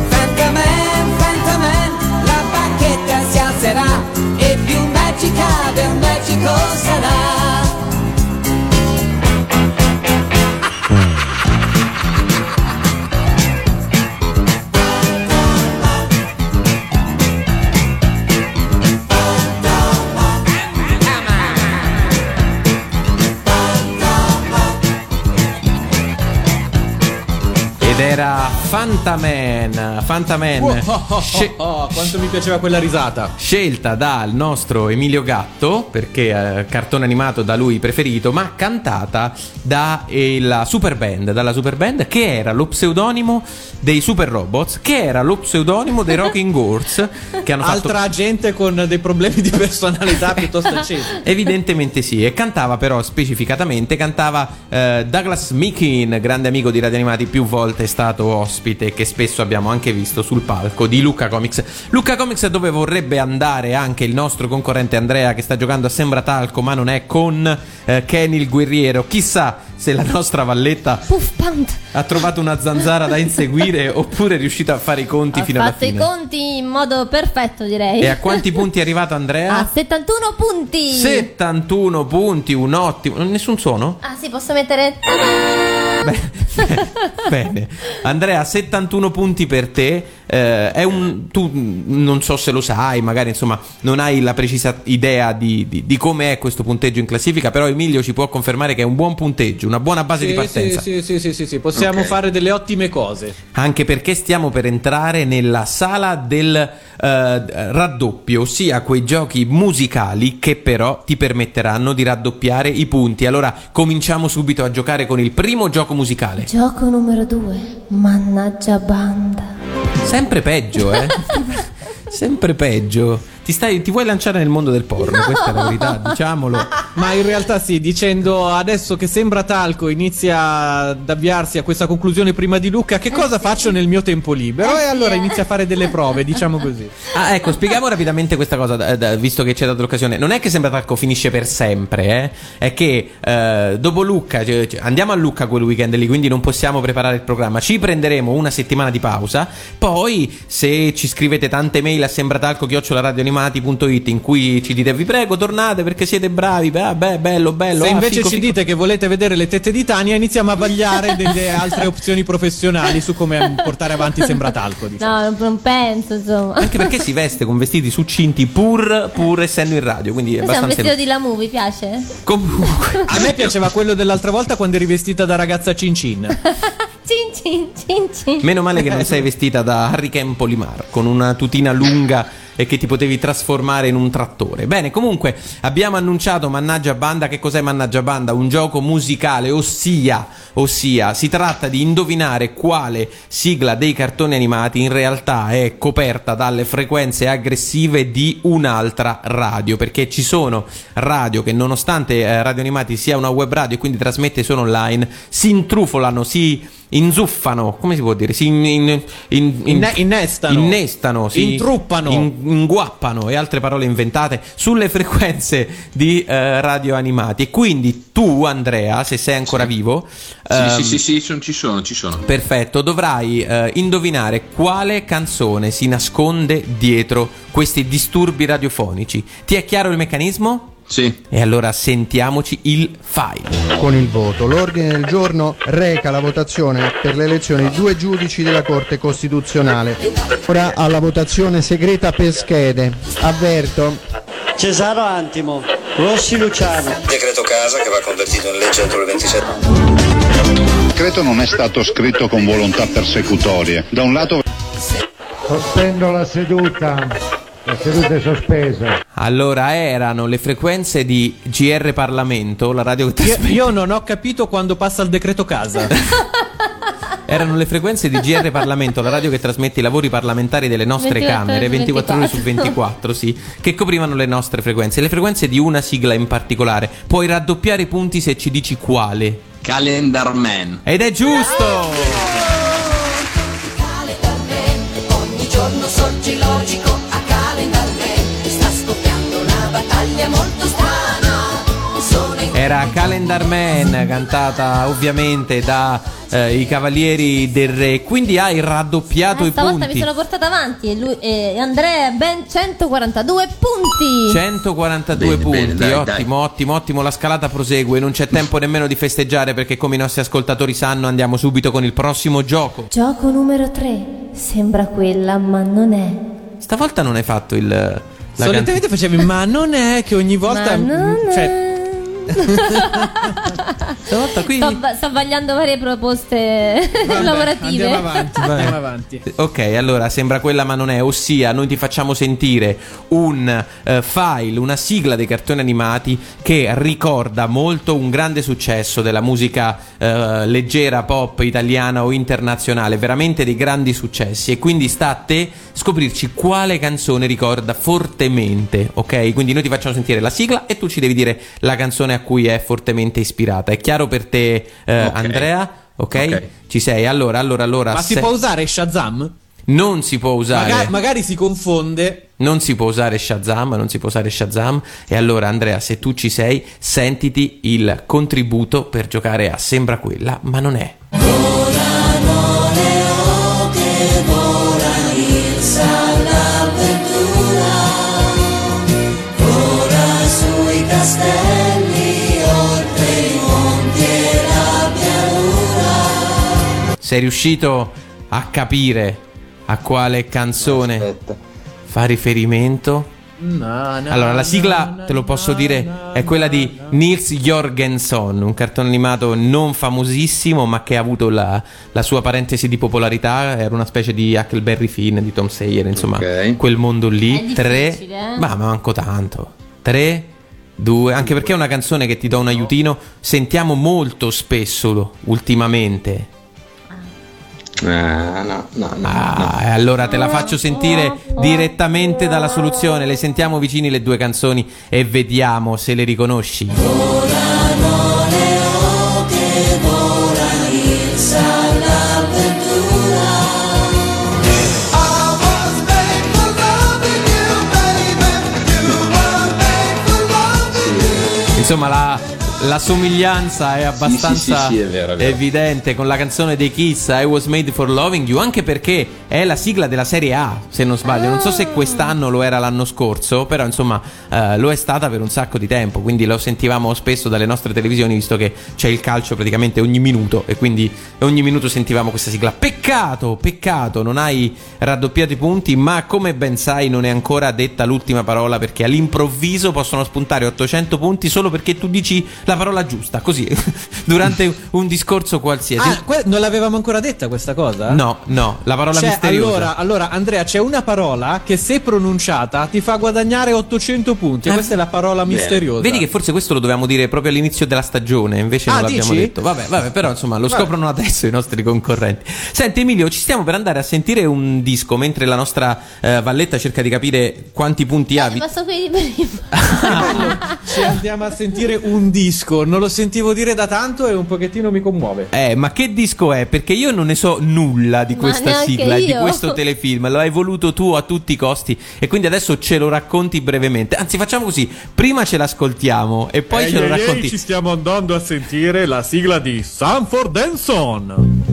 Fantaman, Fantaman, la bacchetta si alzerà e più magica del magico sarà. Era Fantaman, Fantaman. Oh, oh, oh, oh, oh, quanto mi piaceva quella risata. Scelta dal nostro Emilio Gatto, perché eh, cartone animato da lui preferito, ma cantata da eh, la Super Band, dalla Super Band, che era lo pseudonimo dei Super Robots, che era lo pseudonimo dei Rocking Horse, che hanno fatto... Altra gente con dei problemi di personalità piuttosto accesi. Evidentemente sì, e cantava però specificatamente, cantava eh, Douglas Mikin, grande amico di Radio Animati, più volte stato ospite, che spesso abbiamo anche visto sul palco di Lucca Comics. Lucca Comics, dove vorrebbe andare anche il nostro concorrente Andrea, che sta giocando a Sembratalco ma non è, con eh, Ken il Guerriero. Chissà se la nostra Valletta ha trovato una zanzara da inseguire oppure è riuscita a fare i conti ha fino alla fine. Ha fatto i conti in modo perfetto, direi. E a quanti punti è arrivato Andrea? A settantuno punti. settantuno punti, un ottimo. Nessun suono? Ah sì, posso mettere... Bene, Andrea, settantuno punti per te. Eh, è un, tu non so se lo sai, magari insomma non hai la precisa idea di, di, di come è questo punteggio in classifica, però Emilio ci può confermare che è un buon punteggio, una buona base sì, di partenza. Sì, sì, sì, sì, sì. Possiamo okay. fare delle ottime cose. Anche perché stiamo per entrare nella sala del eh, raddoppio, ossia quei giochi musicali che però ti permetteranno di raddoppiare i punti. Allora cominciamo subito a giocare con il primo gioco musicale. Gioco numero due, mannaggia banda. Sempre peggio, eh? Sempre peggio. Ti, stai, ti vuoi lanciare nel mondo del porno, no. Questa è la verità, diciamolo. Ma in realtà sì, dicendo adesso che Sembratalco inizia ad avviarsi a questa conclusione prima di Lucca, che cosa eh sì. faccio nel mio tempo libero? Eh e allora sì. inizia a fare delle prove, diciamo così. Ah, ecco, spieghiamo rapidamente questa cosa, da, da, visto che ci è dato l'occasione. Non è che Sembratalco finisce per sempre, eh? È che eh, dopo Lucca, cioè, andiamo a Lucca quel weekend lì, quindi non possiamo preparare il programma. Ci prenderemo una settimana di pausa, poi se ci scrivete tante mail a sembratalco chiocciola radio animati punto it in cui ci dite vi prego tornate perché siete bravi, beh, beh bello bello. Se ah, invece fico, ci fico. dite che volete vedere le tette di Tania, iniziamo a vagliare delle altre opzioni professionali su come portare avanti Sembratalco, diciamo. No, non penso, insomma. Anche perché si veste con vestiti succinti pur pur essendo in radio, quindi è abbastanza... un vestito di Lamu, vi piace? Comunque a me piaceva quello dell'altra volta quando eri vestita da ragazza Cin Cin. Cin cin cin cin. Meno male che non sei vestita da Harry Campo Limar con una tutina lunga e che ti potevi trasformare in un trattore. Bene, comunque abbiamo annunciato Mannaggia Banda. Che cos'è Mannaggia Banda? Un gioco musicale, ossia ossia si tratta di indovinare quale sigla dei cartoni animati in realtà è coperta dalle frequenze aggressive di un'altra radio, perché ci sono radio che, nonostante eh, Radio Animati sia una web radio e quindi trasmette solo online, si intrufolano, si inzuffano, come si può dire, si in, in, in, in, innestano, innestano si intruppano, in, inguappano e altre parole inventate sulle frequenze di eh, Radio Animati. E quindi tu, Andrea, se sei ancora sì. vivo sì, ehm, sì sì sì son, ci sono ci sono perfetto, dovrai eh, indovinare quale canzone si nasconde dietro questi disturbi radiofonici. Ti è chiaro il meccanismo? Sì. E allora sentiamoci il file. Con il voto, l'ordine del giorno reca la votazione per le elezioni di due giudici della Corte Costituzionale. Ora alla votazione segreta per schede. Avverto Cesaro Antimo, Rossi Luciano. Decreto Casa che va convertito in legge entro il ventisette. Il decreto non è stato scritto con volontà persecutorie. Da un lato sospendo la seduta. La seduta è sospesa. Allora erano le frequenze di G R Parlamento, la radio che trasmette. Io, io non ho capito quando passa il decreto Casa. erano le frequenze di G R Parlamento, la radio che trasmette i lavori parlamentari delle nostre camere ventiquattro ore su ventiquattro, sì, che coprivano le nostre frequenze, le frequenze di una sigla in particolare. Puoi raddoppiare i punti se ci dici quale. Calendar Man. Ed è giusto. Calendar Man, ogni giorno sorge logico a Calendar Man, sta scoppiando una battaglia molto strana. Era Calendar Man, cantata ovviamente da eh, I Cavalieri del Re. Quindi hai raddoppiato eh, i punti. Stavolta mi sono portata avanti e, lui, e Andrea ben centoquarantadue punti. centoquarantadue bene, punti, bene, dai, ottimo, dai. ottimo, ottimo. La scalata prosegue, non c'è tempo nemmeno di festeggiare perché, come i nostri ascoltatori sanno, andiamo subito con il prossimo gioco. Gioco numero tre, sembra quella ma non è. Stavolta non hai fatto il... La Solitamente can... facevi ma non è, che ogni volta... Ma non è. Cioè, volta, quindi... sto, sto vagliando varie proposte Vabbè, lavorative. Andiamo avanti, andiamo avanti. Ok, allora sembra quella ma non è, ossia noi ti facciamo sentire un uh, file, una sigla dei cartoni animati che ricorda molto un grande successo della musica uh, leggera pop italiana o internazionale, veramente dei grandi successi, e quindi sta a te scoprirci quale canzone ricorda fortemente, ok? Quindi noi ti facciamo sentire la sigla e tu ci devi dire la canzone a cui è fortemente ispirata. È chiaro per te, eh, okay. Andrea? Okay? Ok, ci sei. Allora, allora, allora. Ma se... si può usare Shazam? Non si può usare. Maga- magari si confonde. Non si può usare Shazam, non si può usare Shazam. E allora, Andrea, se tu ci sei, sentiti il contributo per giocare a Sembra quella, ma non è. Volano le oche, volano il salapertura, vola sui castelli. Sei riuscito a capire a quale canzone Aspetta. fa riferimento? Na, na, allora, la sigla, na, te lo posso na, dire, na, è quella di Nils Jorgenson, un cartone animato non famosissimo, ma che ha avuto la, la sua parentesi di popolarità. Era una specie di Huckleberry Finn, di Tom Sawyer, insomma, okay. quel mondo lì. Tre, eh? ma manco tanto. Tre, due, anche perché è una canzone che, ti do un aiutino, sentiamo molto spesso ultimamente. Ah, no, no, no, ah, no. Allora te la faccio sentire direttamente dalla soluzione. Le sentiamo vicini le due canzoni e vediamo se le riconosci. Volano le oche, volano il salapertura. I was made for loving you, baby. You were made for loving you. Insomma, la La somiglianza è abbastanza sì, sì, sì, sì, è vero, è vero. evidente con la canzone dei Kiss, I Was Made For Loving You, anche perché è la sigla della Serie A, se non sbaglio. Non so se quest'anno lo era l'anno scorso, però insomma eh, lo è stata per un sacco di tempo, quindi lo sentivamo spesso dalle nostre televisioni, visto che c'è il calcio praticamente ogni minuto, e quindi ogni minuto sentivamo questa sigla. Peccato, peccato, non hai raddoppiato i punti, ma come ben sai non è ancora detta l'ultima parola, perché all'improvviso possono spuntare ottocento punti solo perché tu dici la parola giusta, così, durante un discorso qualsiasi. Ah, que- non l'avevamo ancora detta questa cosa? No, no, la parola c'è, misteriosa. Allora, allora, Andrea, c'è una parola che se pronunciata ti fa guadagnare ottocento punti, eh, questa è la parola misteriosa. Vedi che forse questo lo dovevamo dire proprio all'inizio della stagione, invece ah, non l'abbiamo dici? detto. Vabbè, vabbè, però insomma lo vabbè. scoprono adesso i nostri concorrenti. Senti Emilio, ci stiamo per andare a sentire un disco, mentre la nostra eh, Valletta cerca di capire quanti punti eh, ha. Passo qui prima. Ci andiamo a sentire un disco. Non lo sentivo dire da tanto e un pochettino mi commuove. Eh, ma che disco è? Perché io non ne so nulla di questa sigla, io. di questo telefilm. L'hai voluto tu a tutti i costi e quindi adesso ce lo racconti brevemente. Anzi, facciamo così: prima ce l'ascoltiamo e poi eh, ce eh, lo racconti. Eh, ci stiamo andando a sentire la sigla di Sanford and Son.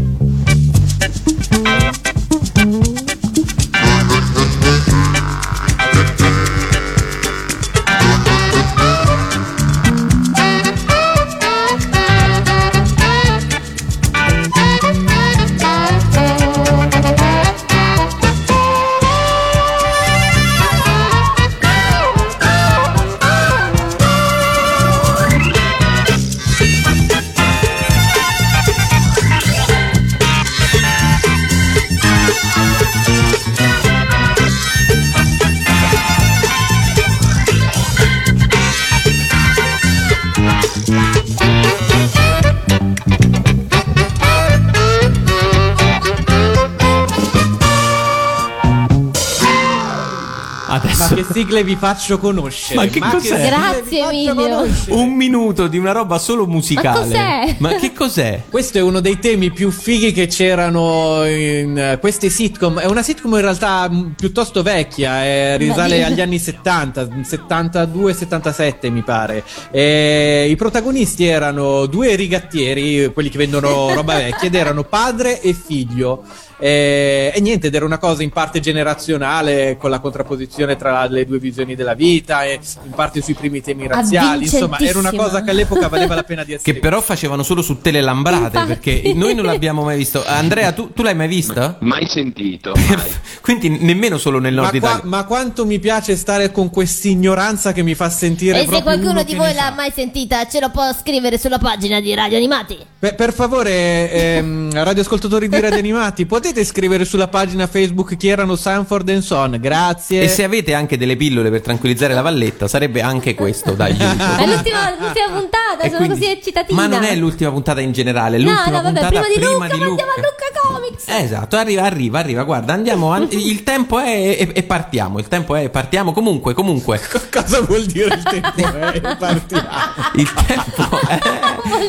che sigle vi faccio conoscere. Ma che ma cos'è? Che grazie Emilio. Un minuto di una roba solo musicale. Ma cos'è? Ma che cos'è? Questo è uno dei temi più fighi che c'erano in queste sitcom. È una sitcom in realtà piuttosto vecchia, eh, risale Beh. agli anni settanta, settantadue settantasette mi pare. E i protagonisti erano due rigattieri, quelli che vendono roba vecchia, ed erano padre e figlio. E, e niente, ed era una cosa in parte generazionale, con la contrapposizione tra le due visioni della vita, e in parte sui primi temi razziali. Insomma, era una cosa che all'epoca valeva la pena di essere. Che però facevano solo su telelambrate. Infatti. Perché noi non l'abbiamo mai visto. Andrea, tu, tu l'hai mai vista? Mai sentito mai. Quindi nemmeno solo nel nord ma Italia qua, ma quanto mi piace stare con quest'ignoranza che mi fa sentire. E se qualcuno di voi l'ha mai sentita, ce lo può scrivere sulla pagina di Radio Animati. Beh, per favore, ehm, radioascoltatori di Radio Animati, potete scrivere sulla pagina Facebook chi erano Sanford and Son. Grazie. E se avete anche delle pillole per tranquillizzare la valletta, sarebbe anche questo d'aiuto. È l'ultima, l'ultima puntata, e sono quindi, così eccitativa. Ma non è l'ultima puntata in generale, è l'ultima no, no, vabbè, puntata prima di prima Lucca, di Lucca. Ma andiamo a Lucca Comics. Esatto, arriva, arriva, arriva. Guarda, andiamo, an- il tempo è e, e partiamo, il tempo è e partiamo. Comunque, comunque. Cosa vuol dire il tempo è e partiamo? Il tempo è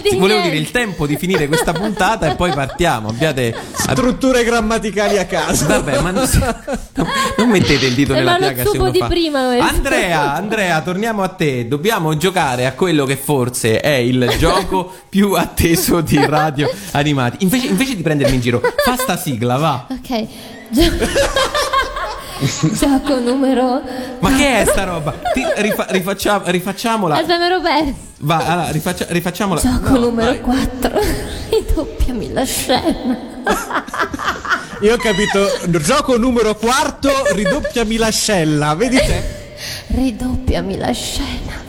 dire volevo niente. Dire il tempo di finire questa puntata e poi partiamo. Abbiate strutture grammaticali a casa. Vabbè, ma non, si, no, non mettete il dito eh, nella piaga se uno di fa. Prima, Andrea, Andrea, torniamo a te. Dobbiamo giocare a quello che forse è il gioco più atteso di Radio Animati. Invece, invece di prendermi in giro, fa sta sigla, va. Ok. Gioco numero. Ma no. Che è sta roba? Ti, rifa, rifaccia, rifacciamola. Aspetta, me l'ho perso. Va, allora, rifaccia, rifacciamola. Gioco no, numero vai. quattro. Ridoppiami la scena. Io ho capito. Gioco numero quarto. Ridoppiami la scena. Vedi te. Ridoppiami la scena.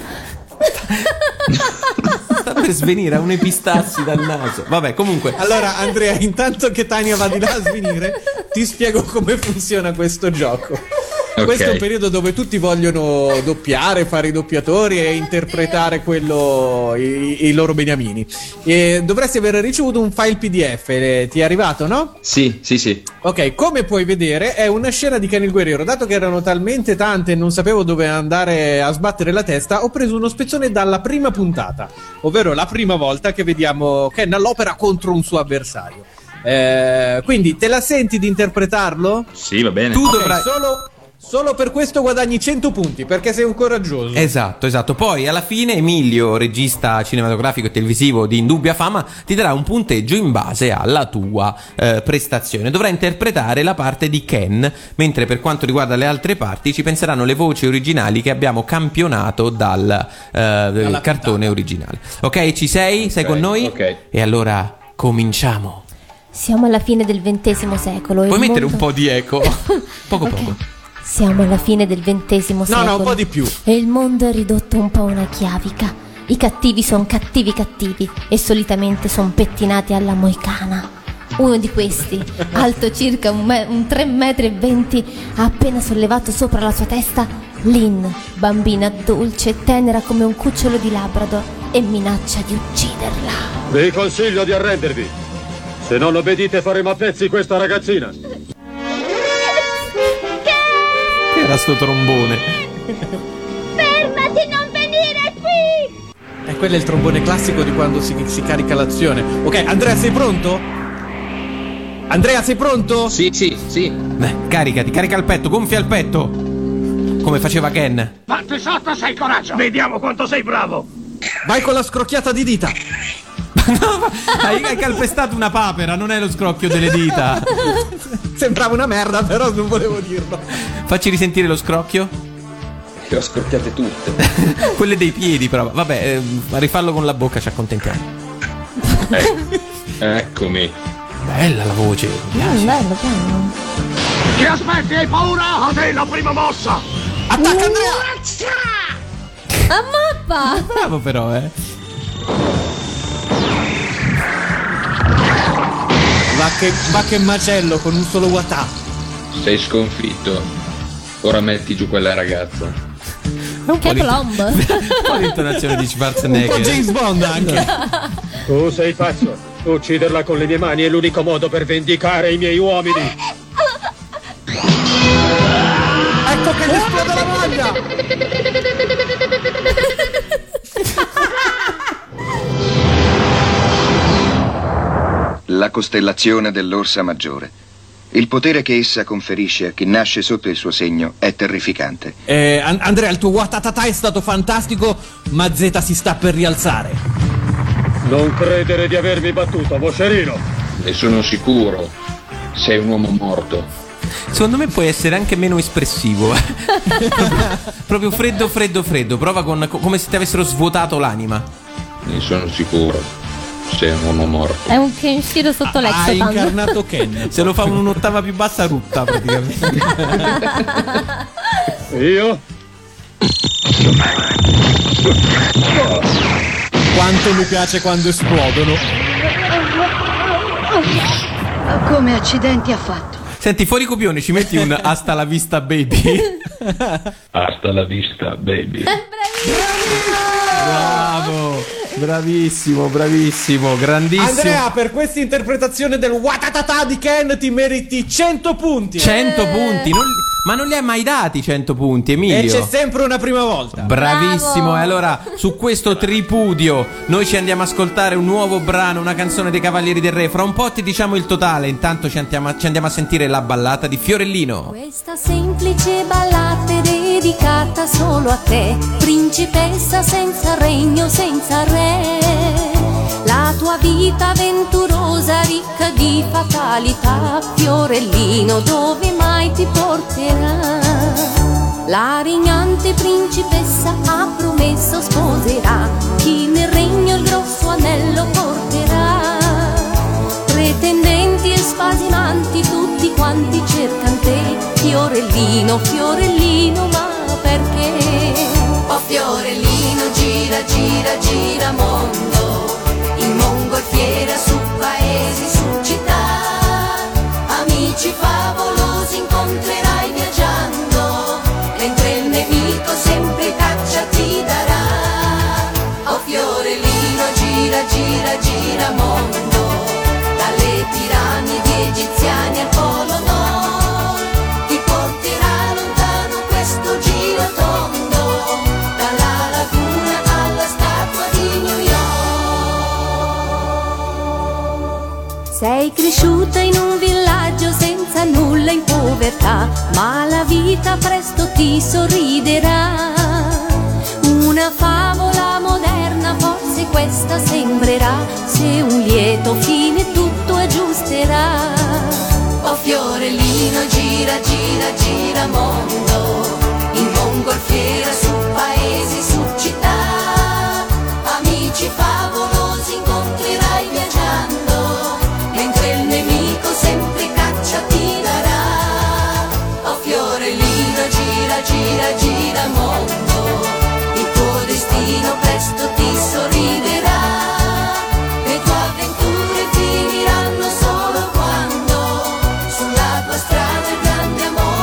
Sta per svenire, ha un epistassi dal naso. Vabbè, comunque. Allora, Andrea, intanto che Tania va di là a svenire, ti spiego come funziona questo gioco. Okay. Questo è un periodo dove tutti vogliono doppiare, fare i doppiatori e interpretare quello, i, i loro beniamini. E dovresti aver ricevuto un file P D F, ti è arrivato, no? Sì, sì, sì. Ok, come puoi vedere è una scena di Ken il Guerriero. Dato che erano talmente tante e non sapevo dove andare a sbattere la testa, ho preso uno spezzone dalla prima puntata, ovvero la prima volta che vediamo Ken all'opera contro un suo avversario. Eh, quindi te la senti di interpretarlo? Sì, va bene. Tu okay, dovrai solo... Solo per questo guadagni cento punti, perché sei un coraggioso. Esatto, esatto. Poi alla fine Emilio, regista cinematografico e televisivo di indubbia fama, ti darà un punteggio in base alla tua eh, prestazione. Dovrai interpretare la parte di Ken, mentre per quanto riguarda le altre parti ci penseranno le voci originali che abbiamo campionato dal eh, cartone puntata. originale. Ok, ci sei? Okay, sei con noi? Ok. E allora cominciamo. Siamo alla fine del ventesimo secolo. Puoi mettere mondo... un po' di eco? Poco okay. poco. Siamo alla fine del ventesimo secolo. No, no, un po' di più. E il mondo è ridotto un po' una chiavica. I cattivi sono cattivi cattivi e solitamente sono pettinati alla moicana. Uno di questi, alto circa un, me- un tre metri e venti, ha appena sollevato sopra la sua testa Lynn, bambina dolce e tenera come un cucciolo di Labrador, e minaccia di ucciderla. Vi consiglio di arrendervi. Se non obbedite faremo a pezzi questa ragazzina. Era sto trombone. Fermati, non venire qui! E eh, quello è il trombone classico di quando si, si carica l'azione. Ok, Andrea, sei pronto? Andrea, sei pronto? Sì, sì, sì. Beh, caricati, carica il petto, gonfia il petto. Come faceva Ken. Fatti sotto, sei coraggio. Vediamo quanto sei bravo. Vai con la scrocchiata di dita. No, ma hai calpestato una papera, non è lo scrocchio delle dita. Sembrava una merda, però non volevo dirlo. Facci risentire lo scrocchio. Le ho scrocchiate tutte. Quelle dei piedi, però. Vabbè, eh, rifallo con la bocca, ci accontentiamo. Eh, eccomi. Bella la voce. Mi piace. Mm, bello, bello. Ti aspetti, hai paura? A te la prima mossa. Attacca uh, Andrea. A mappa. Bravo però, eh. Va che, va che macello con un solo watà. Sei sconfitto. Ora metti giù quella ragazza. Un che plomb. Con l'intonazione di Schwarzenegger. Un po' James Bond anche. Tu sei pazzo. Ucciderla con le mie mani è l'unico modo per vendicare i miei uomini. Gatto che gli esplode la maglia. La costellazione dell'Orsa Maggiore. Il potere che essa conferisce a chi nasce sotto il suo segno è terrificante. Eh, And- Andrea, il tuo watatata è stato fantastico, ma Z si sta per rialzare. Non credere di avermi battuto, Vocerino. Ne sono sicuro. Sei un uomo morto. Secondo me puoi essere anche meno espressivo. Proprio freddo, freddo, freddo. Prova con, come se ti avessero svuotato l'anima. Ne sono sicuro. Sei un uomo morto. È un Kenshiro sotto l'ex. Ha incarnato Ken. Se lo fa un'ottava più bassa, rutta praticamente. Io? Quanto mi piace quando esplodono. Come accidenti ha fatto? Senti, fuori copione, ci metti un hasta la vista baby. Hasta la vista baby. Bravo, bravissimo, bravissimo, grandissimo. Andrea, per questa interpretazione del watatata di Ken ti meriti cento punti. cento punti, non, ma non li hai mai dati cento punti, Emilio. E c'è sempre una prima volta. Bravissimo. Bravo. E allora su questo tripudio noi ci andiamo a ascoltare un nuovo brano, una canzone dei Cavalieri del Re. Fra un po' ti diciamo il totale, intanto ci andiamo a, ci andiamo a sentire la ballata di Fiorellino. Questa semplice ballata è dedicata solo a te, principessa senza regno, senza re. La tua vita avventurosa, ricca di fatalità, Fiorellino dove mai ti porterà? La regnante principessa ha promesso sposerà chi nel regno il grosso anello porterà. Pretendenti e spasimanti tutti quanti cercan te, Fiorellino, Fiorellino, ma perché? Oh Fiorellino, gira, gira, gira mondo, in mongolfiera, su paesi, su città, amici favolosi incontrerai viaggiando, mentre il nemico sempre caccia ti darà. Oh Fiorellino, gira, gira, gira mondo, dalle tiranni di egiziani al polo nord, ti porterà lontano questo giro tondo. Sei cresciuta in un villaggio senza nulla, in povertà, ma la vita presto ti sorriderà. Una favola moderna forse questa sembrerà, se un lieto fine tutto aggiusterà. Oh Fiorellino, gira, gira, gira mondo, in mongolfiera, su paesi, su città, amici favolosi incontrerai viaggiando, sempre caccia ti darà. Oh Fiorellino, gira, gira, gira mondo, il tuo destino presto ti sorriderà, le tue avventure finiranno solo quando sulla tua strada il grande amore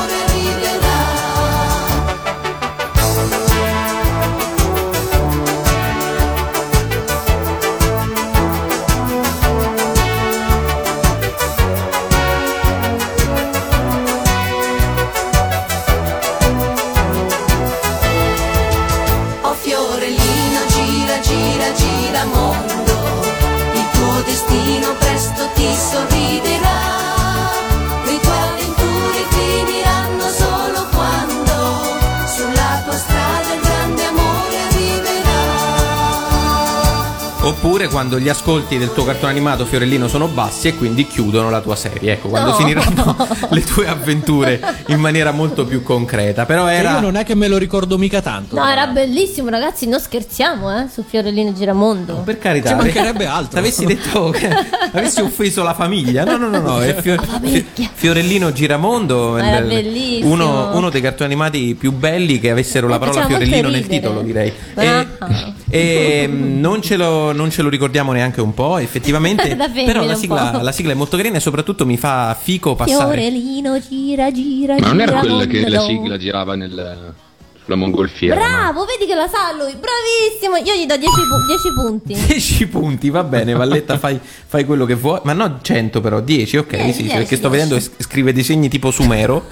pure quando gli ascolti del tuo cartone animato, Fiorellino, sono bassi e quindi chiudono la tua serie. Ecco, quando no. finiranno le tue avventure in maniera molto più concreta. Però era... Io non è che me lo ricordo mica tanto. No, però era bellissimo, ragazzi, non scherziamo, eh, su Fiorellino Giramondo. No, per carità. Ci mancherebbe altro. Avessi detto che avessi offeso la famiglia. No, no, no, no, è Fior... Fiorellino Giramondo era bellissimo. Uno, uno dei cartoni animati più belli che avessero la parola Fiorellino nel titolo, direi. Ah. E, e non ce lo non ce lo ricordiamo neanche un po', effettivamente. Però la sigla, la sigla è molto carina e soprattutto mi fa fico passare. Fiorellino gira gira. Ma non era quella che la sigla girava nel la mongolfiera. Bravo, ma... vedi che la sa lui, bravissimo. Io gli do dieci pu- punti. dieci punti, va bene, Valletta, fai, fai quello che vuoi. Ma no, cento però, dieci, ok, eh, sì, dieci, perché sto dieci. Vedendo scrive disegni tipo sumero.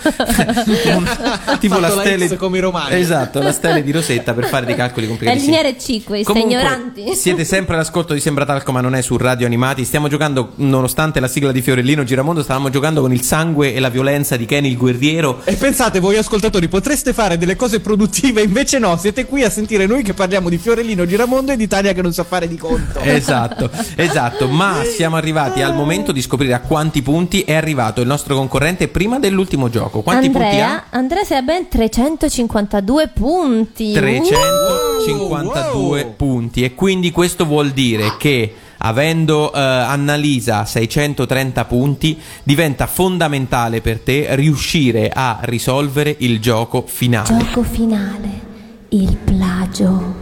Tipo la stella di... come i romani. Esatto, la stella di Rosetta per fare dei calcoli complicati. È lineare C, questi ignoranti. Siete sempre all'ascolto di Sembra Talco ma non è, su Radio Animati. Stiamo giocando, nonostante la sigla di Fiorellino Giramondo, stavamo giocando con il sangue e la violenza di Ken il Guerriero. E pensate voi ascoltatori, potreste fare delle cose produttive, invece no, siete qui a sentire noi che parliamo di Fiorellino Giramondo e di Tania che non sa fare di conto. Esatto, esatto, ma siamo arrivati al momento di scoprire a quanti punti è arrivato il nostro concorrente prima dell'ultimo gioco. Quanti Andrea, punti ha? Andrea si ha ben trecentocinquantadue punti. trecentocinquantadue wow. punti, e quindi questo vuol dire che avendo eh, Annalisa seicentotrenta punti, diventa fondamentale per te riuscire a risolvere il gioco finale. Gioco finale, il plagio.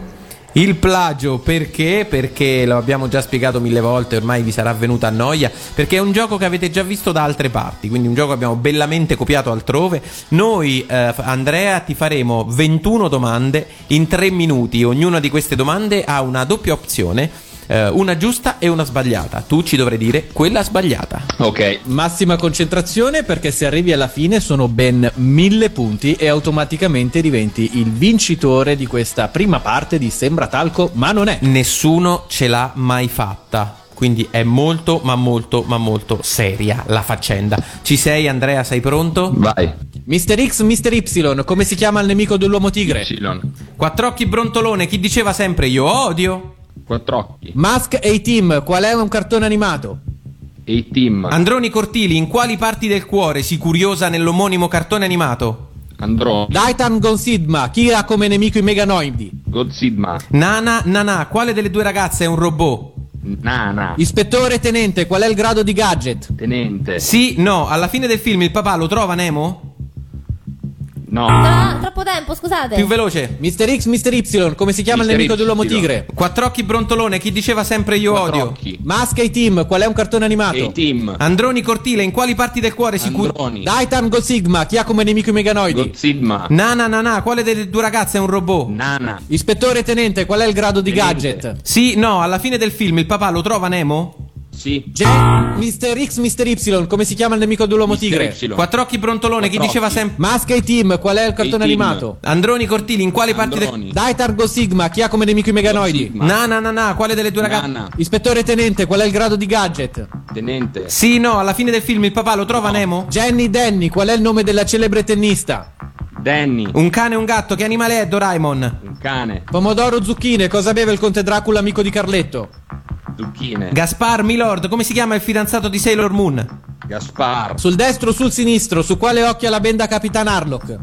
Il plagio, perché? Perché lo abbiamo già spiegato mille volte, ormai vi sarà venuta a noia, perché è un gioco che avete già visto da altre parti, quindi un gioco che abbiamo bellamente copiato altrove. Noi, eh, Andrea, ti faremo ventuno domande in tre minuti. Ognuna di queste domande ha una doppia opzione, una giusta e una sbagliata. Tu ci dovrai dire quella sbagliata. Ok, massima concentrazione, perché se arrivi alla fine sono ben mille punti e automaticamente diventi il vincitore di questa prima parte di Sembra Talco ma non è. Nessuno ce l'ha mai fatta, quindi è molto ma molto ma molto seria la faccenda. Ci sei Andrea, sei pronto? Vai. Mister X, Mister Y, come si chiama il nemico dell'uomo tigre? Y. Quattro Occhi Brontolone, chi diceva sempre io odio? Quattro Occhi. Musk A-Team, qual è un cartone animato? A-Team. Androni Cortili, in quali parti del cuore si curiosa nell'omonimo cartone animato? Androni. Daitarn con Sigma, chi ha come nemico i meganoidi? Con Sigma. Nana, Nana, quale delle due ragazze è un robot? Nana. Ispettore Tenente, qual è il grado di gadget? Tenente. Sì, no, alla fine del film il papà lo trova Nemo? No. no, troppo tempo, scusate. Più veloce. Mister X, Mister Y, come si chiama Mister il nemico Y. dell'uomo tigre? Quattro Occhi Brontolone, chi diceva sempre io Quattro odio? Occhi. Mask A-Team, qual è un cartone animato? A-Team. Androni Cortile, in quali parti del cuore si cura? Androni. Daitan Go Sigma, chi ha come nemico i meganoidi? Go Sigma. Nana, Nana, quale delle due ragazze è un robot? Nana. Ispettore Tenente, qual è il grado di Tenente. gadget? Sì, no, alla fine del film il papà lo trova Nemo? Sì. J- Mister X, Mister Y, come si chiama il nemico dell'uomo Mister tigre? Y. Quattro Occhi Brontolone, Quattro chi diceva sempre Mask A-Team, qual è il cartone A-Team. animato? Androni Cortili, in quale Androni. parti del Dai Targo Sigma, chi ha come nemico i meganoidi? Nana, Nana, quale delle due ragazze? Ispettore Tenente, qual è il grado di gadget? Tenente. Sì, no, alla fine del film il papà lo trova no. Nemo? Jenny Danny, qual è il nome della celebre tennista? Danny. Un cane e un gatto, che animale è Doraemon? Un cane. Pomodoro Zucchine, cosa beve il conte Dracula amico di Carletto? Zucchine. Gaspar Milord, come si chiama il fidanzato di Sailor Moon? Gaspar. Sul destro o sul sinistro, su quale occhio ha la benda Capitan Harlock?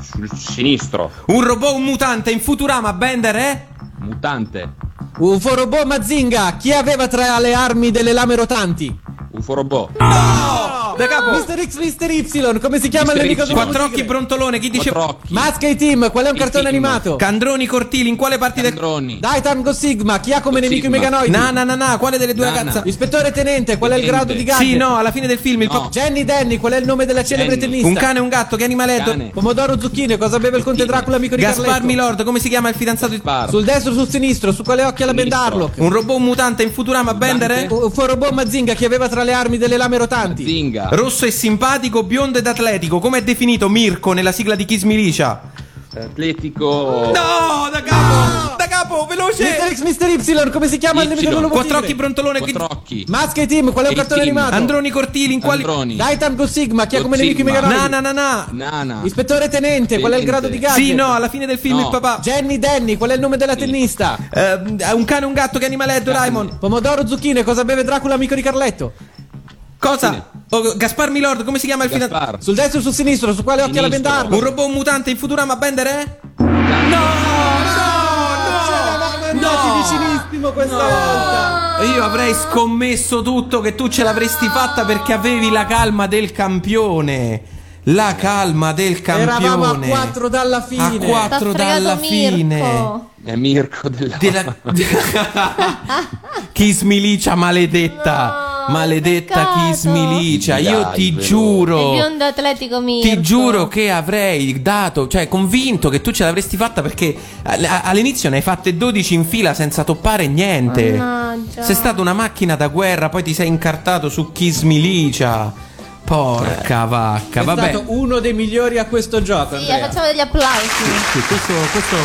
Sul sinistro. Un robot, un mutante, in Futurama Bender è? Mutante. Uforobot Mazinga, chi aveva tra le armi delle lame rotanti? Uforobot. No! Da capo. Mister X, Mister Y, come si chiama il nemico dell'uomo tigre? Quattro Occhi Brontolone, chi dice Mask A-Team, qual è un il cartone team. animato? Candroni Cortili, in quale parte del Candroni. Dai Tango Sigma, chi ha come Go nemico i meganoidi? Nana, Nana, quale delle due Nana. ragazze? Ispettore Tenente, qual è il Tenente. grado di gadget? Sì, no, alla fine del film il no. po- Jenny Danny, qual è il nome della celebre Jenny. tennista? Un cane e un gatto, che animaletto? Cane. Pomodoro Zucchine, cosa beve il conte Dracula amico di Carletto? Gaspar Milord, come si chiama il fidanzato di Bar? Sul destro o sul sinistro, su quale occhio ha la benda Harlock? Un robot, un mutante, in Futurama Bender è? Uforobot Mazinga, chi aveva tra le armi delle lame rotanti? Zinga. Rosso e simpatico, biondo ed atletico, come è definito Mirko nella sigla di Kiss Milicia? Atletico. No, da capo, no! da capo, veloce. Mister X, Mister Y, come si chiama il nemico dell'uomo tigre? Quattro Occhi Brontolone, Quattro Occhi. Mask A-Team, qual è un cartone animato? Androni Cortili, in quali Daitan Go Sigma, chi ha come nemico i meganoidi? Nana, Nana. Nana. Ispettore Tenente, Tenente, qual è il grado di gadget? Sì, no, alla fine del film no. il papà. Jenny Danny, qual è il nome della sì. tennista? Uh, un cane e un gatto, che animale è Doraemon? Pomodoro Zucchine, cosa beve Dracula amico di Carletto? Cosa? Oh, Gaspar Milord, come si chiama il fidanzato? Sul destro o sul sinistro, su quale occhio la bendarlo? Un robot, un mutante, in Futurama Bender è? No, no, no, no, no, vicinissimo questa no. volta. Io avrei scommesso tutto che tu ce l'avresti fatta, perché avevi la calma del campione. La calma del campione. Eravamo a quattro dalla fine. A quattro dalla Mirko. fine. È Mirko della, della... Chi smilicia maledetta. No. maledetta Kiss Milicia, io dai, ti vero. giuro, il biondo atletico Mirko, ti giuro che avrei dato, cioè convinto che tu ce l'avresti fatta, perché all'inizio ne hai fatte dodici in fila senza toppare niente. Mannaggia. Sei stata una macchina da guerra, poi ti sei incartato su Kiss Milicia. Porca vacca, è vabbè. stato uno dei migliori a questo gioco, Andrea. Sì, facciamo degli applausi. Sì, sì, questo, questo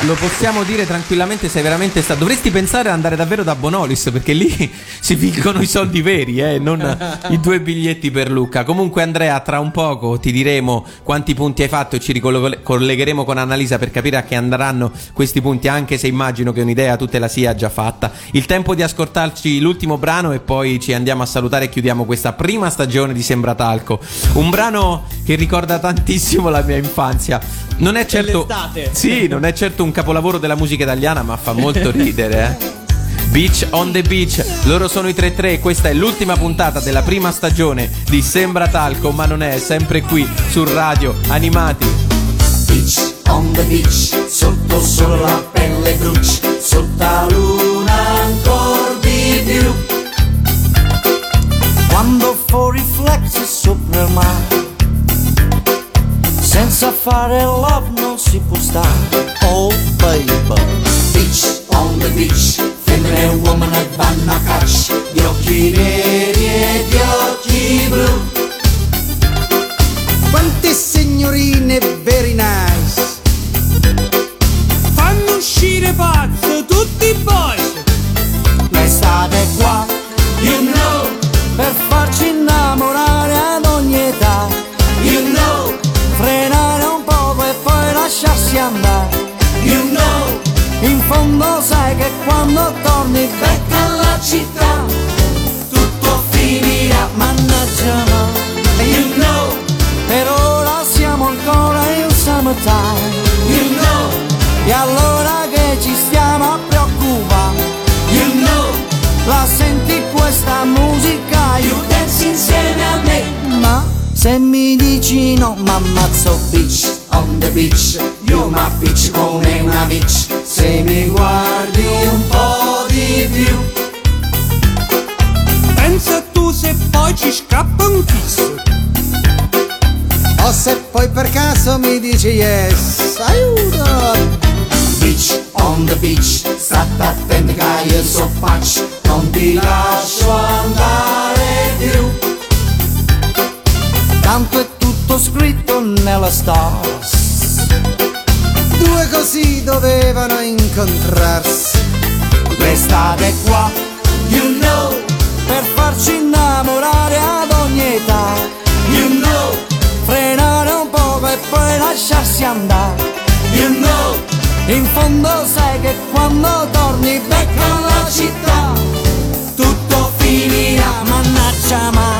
lo possiamo dire tranquillamente. Sei veramente stato. Dovresti pensare ad andare davvero da Bonolis, perché lì si vincono i soldi veri, eh, non i due biglietti per Lucca. Comunque, Andrea, tra un poco ti diremo quanti punti hai fatto e ci ricollegheremo con Annalisa per capire a che andranno questi punti, anche se immagino che un'idea tu te la sia già fatta. Il tempo di ascoltarci l'ultimo brano e poi ci andiamo a salutare e chiudiamo questa prima stagione di Sembra Talco. Un brano che ricorda tantissimo la mia infanzia. Non è certo Sì, non è certo un capolavoro della musica italiana, ma fa molto ridere, eh? Beach on the Beach. Loro sono i tre tre e questa è l'ultima puntata della prima stagione di Sembra Talco, ma non è, sempre qui su Radio Animati. Beach on the beach, sotto solo la pelle brucia, sotto la luna ancor di più. Quando fuori riflessi sopra il mare, senza fare love non si può stare. Oh baby, beach on the beach, femmine e uomini che vanno a caccia, di occhi neri e di occhi blu. Quante signorine very nice, fanno uscire pazzo tutti i boys. L'estate qua, you know, per farci innamorare ad ogni età, you know, frenare un poco e poi lasciarsi andare, you know, in fondo sai che quando torni back alla città tutto finirà, mannaggia no, you know, per ora siamo ancora in summertime, you know, e allora che ci stiamo a preoccupare, you know, la senti questa musica, you dance insieme a me. Ma se mi dici no, m'ammazzo. Beach on the beach, io m'appiccio come una bitch, se mi guardi un po' di più. Pensa tu se poi ci scappa un kiss, o se poi per caso mi dici yes, aiuto. Beach on the beach, state attenti che io so faccio, non ti lascio andare. Tanto è tutto scritto nella stars, due così dovevano incontrarsi. L'estate qua, you know, per farci innamorare ad ogni età, you know, frenare un poco e poi lasciarsi andare, you know, in fondo sai che quando torni back alla città tutto finirà, mannaggia ma,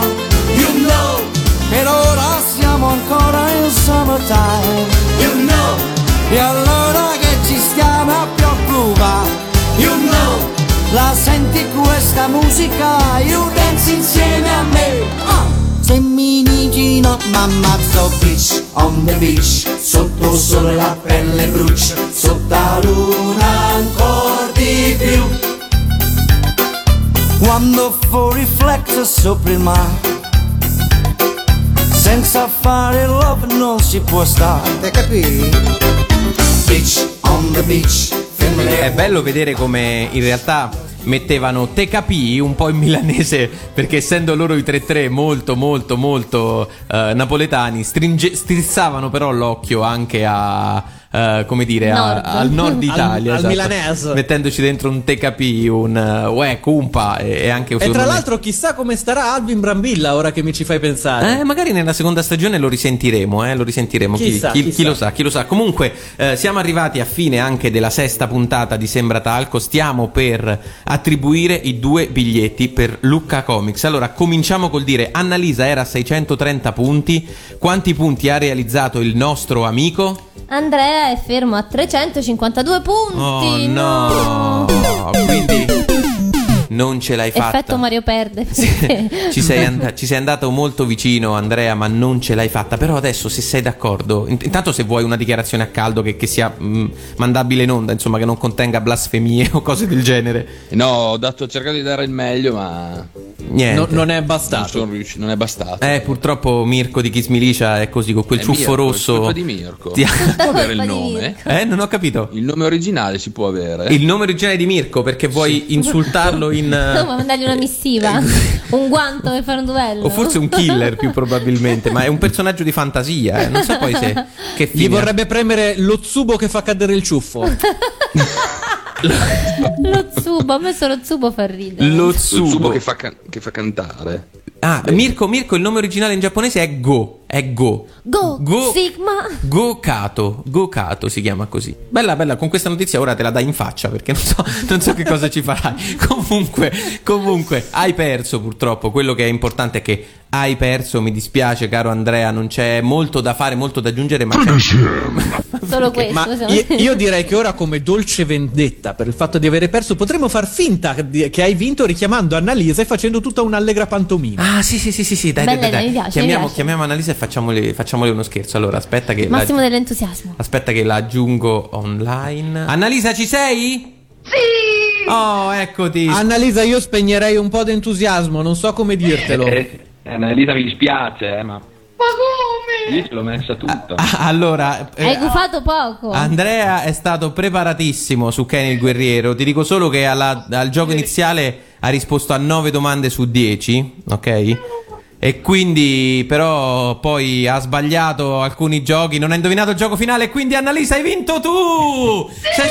you know, per ora siamo ancora in summertime, you know, e allora che ci stiamo a preoccupare, you know, la senti questa musica, you dance insieme a me, uh. Se mi dici no, m'ammazzo. Beach on the beach, sotto il sole la pelle brucia, sotto la luna ancora di più. Quando fuori riflette sopra il mare, senza fare love non si può stare, te capì? Beach on the beach. È bello vedere come in realtà mettevano te capì un po' in milanese, perché essendo loro i tre tre molto molto molto eh, napoletani, stringe- strizzavano però l'occhio anche a Uh, come dire nord. A, al nord Italia, al, esatto, al milanese, mettendoci dentro un te capì, un uh, uè cumpa e, e anche e tra me... l'altro chissà come starà Alvin Brambilla ora che mi ci fai pensare, eh, magari nella seconda stagione lo risentiremo, eh, lo risentiremo, chissà, chi, chi, chissà. Chi lo sa, chi lo sa. Comunque eh, siamo arrivati a fine anche della sesta puntata di Sembra Talco, stiamo per attribuire i due biglietti per Lucca Comics. Allora cominciamo col dire: Annalisa era a seicentotrenta punti, quanti punti ha realizzato il nostro amico? Andrea è fermo a trecentocinquantadue punti. Oh no, no. Quindi non ce l'hai fatta. Effetto Mario perde. ci, sei and- ci sei andato molto vicino, Andrea, ma non ce l'hai fatta. Però adesso, se sei d'accordo, intanto se vuoi una dichiarazione a caldo che, che sia mh, mandabile in onda, insomma, che non contenga blasfemie o cose del genere. No, ho, dato, ho cercato di dare il meglio, ma niente. No, non è bastato. Non, riusci- non è bastato. Eh, purtroppo Mirko di Kiss Milicia è così, con quel è ciuffo Mirko, rosso. È colpa di Mirko. Ti... può avere il nome? Eh, non ho capito. Il nome originale si può avere. Il nome originale di Mirko, perché vuoi sì. insultarlo in... No, ma mandargli una missiva, un guanto per fare un duello. O forse un killer, più probabilmente, ma è un personaggio di fantasia, eh. Non so poi se... Che fine... Gli vorrebbe premere lo tsubo che fa cadere il ciuffo. Lo tsubo, a me solo tsubo fa ridere. Lo tsubo, lo tsubo che, fa can- che fa cantare. Ah, Mirko, Mirko, il nome originale in giapponese è Go. È Go. Go, Go Sigma. Go Kato. Go Kato si chiama così. Bella, bella, con questa notizia ora te la dai in faccia, perché non so, non so che cosa ci farai. Comunque, comunque, hai perso purtroppo. Quello che è importante è che hai perso, mi dispiace caro Andrea, non c'è molto da fare, molto da aggiungere, ma c'è... Solo questo, ma io, io direi che ora, come dolce vendetta per il fatto di avere perso, potremmo far finta che hai vinto richiamando Annalisa e facendo tutta un'allegra pantomima. Ah sì sì sì sì, sì. Dai, beh, dai, dai, dai. Piace, chiamiamo, chiamiamo Annalisa e facciamole, facciamole uno scherzo. Allora aspetta che massimo la, dell'entusiasmo. Aspetta che la aggiungo online. Annalisa, ci sei? Sì. Oh, eccoti Annalisa, io spegnerei un po' d'entusiasmo, non so come dirtelo. Annalisa, mi dispiace, eh, ma... Ma come? Io ce l'ho messa tutta. Ah, allora, eh, hai gufato poco. Andrea è stato preparatissimo su Ken il Guerriero. Ti dico solo che alla, al gioco iniziale ha risposto a nove domande su dieci, ok? E quindi però poi ha sbagliato alcuni giochi, non ha indovinato il gioco finale. Quindi Annalisa, hai vinto tu! Sì! Sei...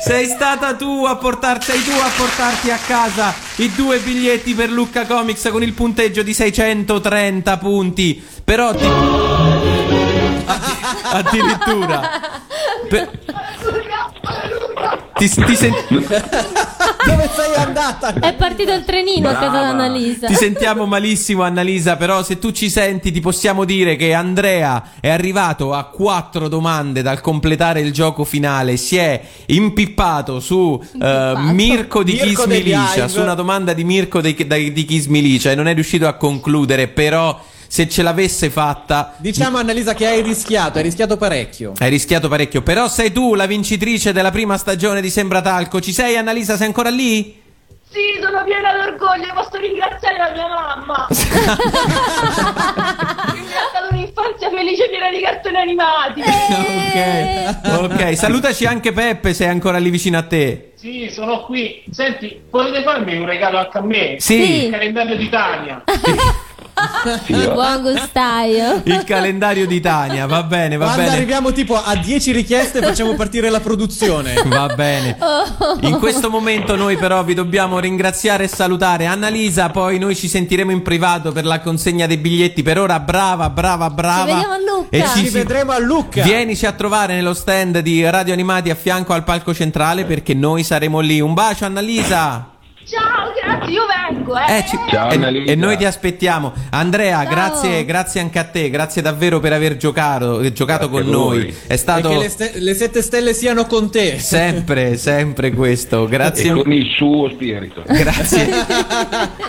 Sei stata tu a portarti, sei tu a portarti a casa i due biglietti per Lucca Comics con il punteggio di seicentotrenta punti. Però ti... addirittura per... ti, ti senti... Dove sei andata? È partito il trenino. Brava. A casa d'Annalisa. Ti sentiamo malissimo, Annalisa, però se tu ci senti ti possiamo dire che Andrea è arrivato a quattro domande dal completare il gioco finale. Si è impippato su impippato. Uh, Mirko di Kiss Milicia, su una domanda di Mirko de, de, di Kiss Milicia, e non è riuscito a concludere. Però se ce l'avesse fatta... Diciamo, Annalisa, che hai rischiato, hai rischiato parecchio. Hai rischiato parecchio, però sei tu la vincitrice della prima stagione di Sembratalco. Ci sei, Annalisa? Sei ancora lì? Sì, sono piena d'orgoglio, posso ringraziare la mia mamma. Mi ha dato un'infanzia felice piena di cartoni animati. Ok, ok, salutaci anche Peppe, se è ancora lì vicino a te. Sì, sono qui. Senti, potete farmi un regalo anche a me? Sì. Il calendario di Tania. Io. Buon gustaio. Il calendario di Tania, va bene, va Quando bene. Arriviamo tipo a dieci richieste, facciamo partire la produzione. Va bene. Oh. In questo momento noi però vi dobbiamo ringraziare e salutare. Annalisa, poi noi ci sentiremo in privato per la consegna dei biglietti. Per ora brava, brava, brava. Ci vediamo a Lucca. E ci, ci vedremo a Lucca. Vienici a trovare nello stand di Radio Animati a fianco al palco centrale, perché noi saremo lì. Un bacio, Annalisa. Ciao, grazie, io vengo, eh. eh ci... Ciao, e, e noi ti aspettiamo. Andrea, ciao. grazie, grazie anche a te, grazie davvero per aver giocato, giocato con voi. Noi. È stato... E che le, ste- le sette stelle siano con te. Sempre, sempre questo. Grazie. E con il suo spirito. Grazie.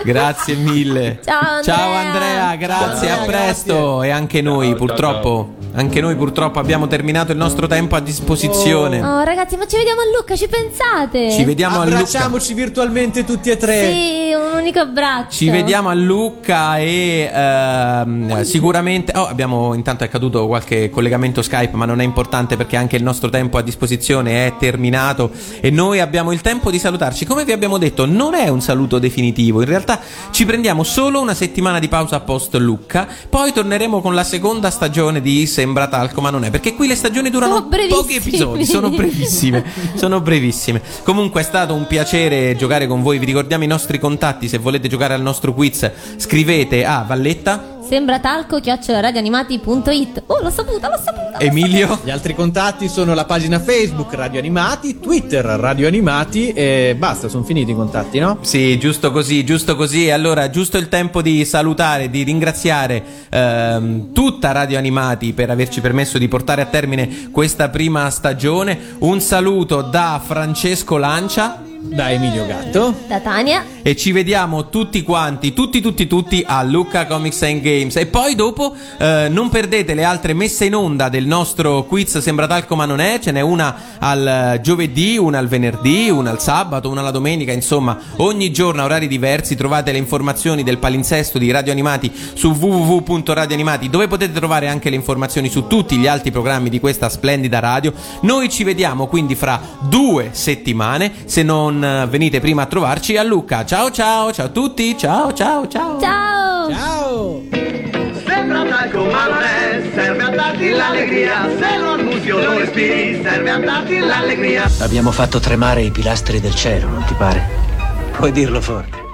Grazie mille. Ciao Andrea, ciao, Andrea grazie, ciao, a presto. Grazie. E anche noi, ciao, purtroppo, ciao, ciao. anche noi purtroppo abbiamo terminato il nostro tempo a disposizione. Oh, oh ragazzi, ma ci vediamo a Lucca, ci pensate? Ci vediamo a Lucca. Abbracciamoci virtualmente tutti e tre. Sì, un unico abbraccio. Ci vediamo a Lucca e ehm, sicuramente oh, abbiamo intanto è caduto qualche collegamento Skype, ma non è importante perché anche il nostro tempo a disposizione è terminato e noi abbiamo il tempo di salutarci. Come vi abbiamo detto, non è un saluto definitivo, in realtà ci prendiamo solo una settimana di pausa post Lucca, poi torneremo con la seconda stagione di Sembra Talco, ma non è, perché qui le stagioni durano pochi episodi, sono brevissime. Sono brevissime. Comunque è stato un piacere giocare con voi. Vi ricordiamo i nostri contatti, se volete giocare al nostro quiz scrivete a Valletta sembratalco chiocciola radioanimati punto it. Oh, l'ho saputa, l'ho saputa. Emilio, l'ho saputa. Gli altri contatti sono la pagina Facebook Radio Animati, Twitter Radio Animati e basta, sono finiti i contatti, no? Sì, giusto così, giusto così. Allora, giusto il tempo di salutare, di ringraziare ehm, tutta Radio Animati per averci permesso di portare a termine questa prima stagione. Un saluto da Francesco Lancia. da Emilio Gatto, da Tania, e ci vediamo tutti quanti, tutti tutti tutti a Lucca Comics and Games. E poi dopo eh, non perdete le altre messe in onda del nostro quiz Sembra Talco ma non è. Ce n'è una al giovedì, una al venerdì, una al sabato, una alla domenica, insomma ogni giorno a orari diversi. Trovate le informazioni del palinsesto di Radio Animati su www punto radio animati, dove potete trovare anche le informazioni su tutti gli altri programmi di questa splendida radio. Noi ci vediamo quindi fra due settimane, se non venite prima a trovarci a Lucca. Ciao ciao ciao a tutti, ciao ciao ciao ciao ciao. Sembra talco ma non è, serve a darti l'allegria, se lo annusi o lo respiri, serve a darti l'allegria. Abbiamo fatto tremare i pilastri del cielo, non ti pare? Puoi dirlo forte.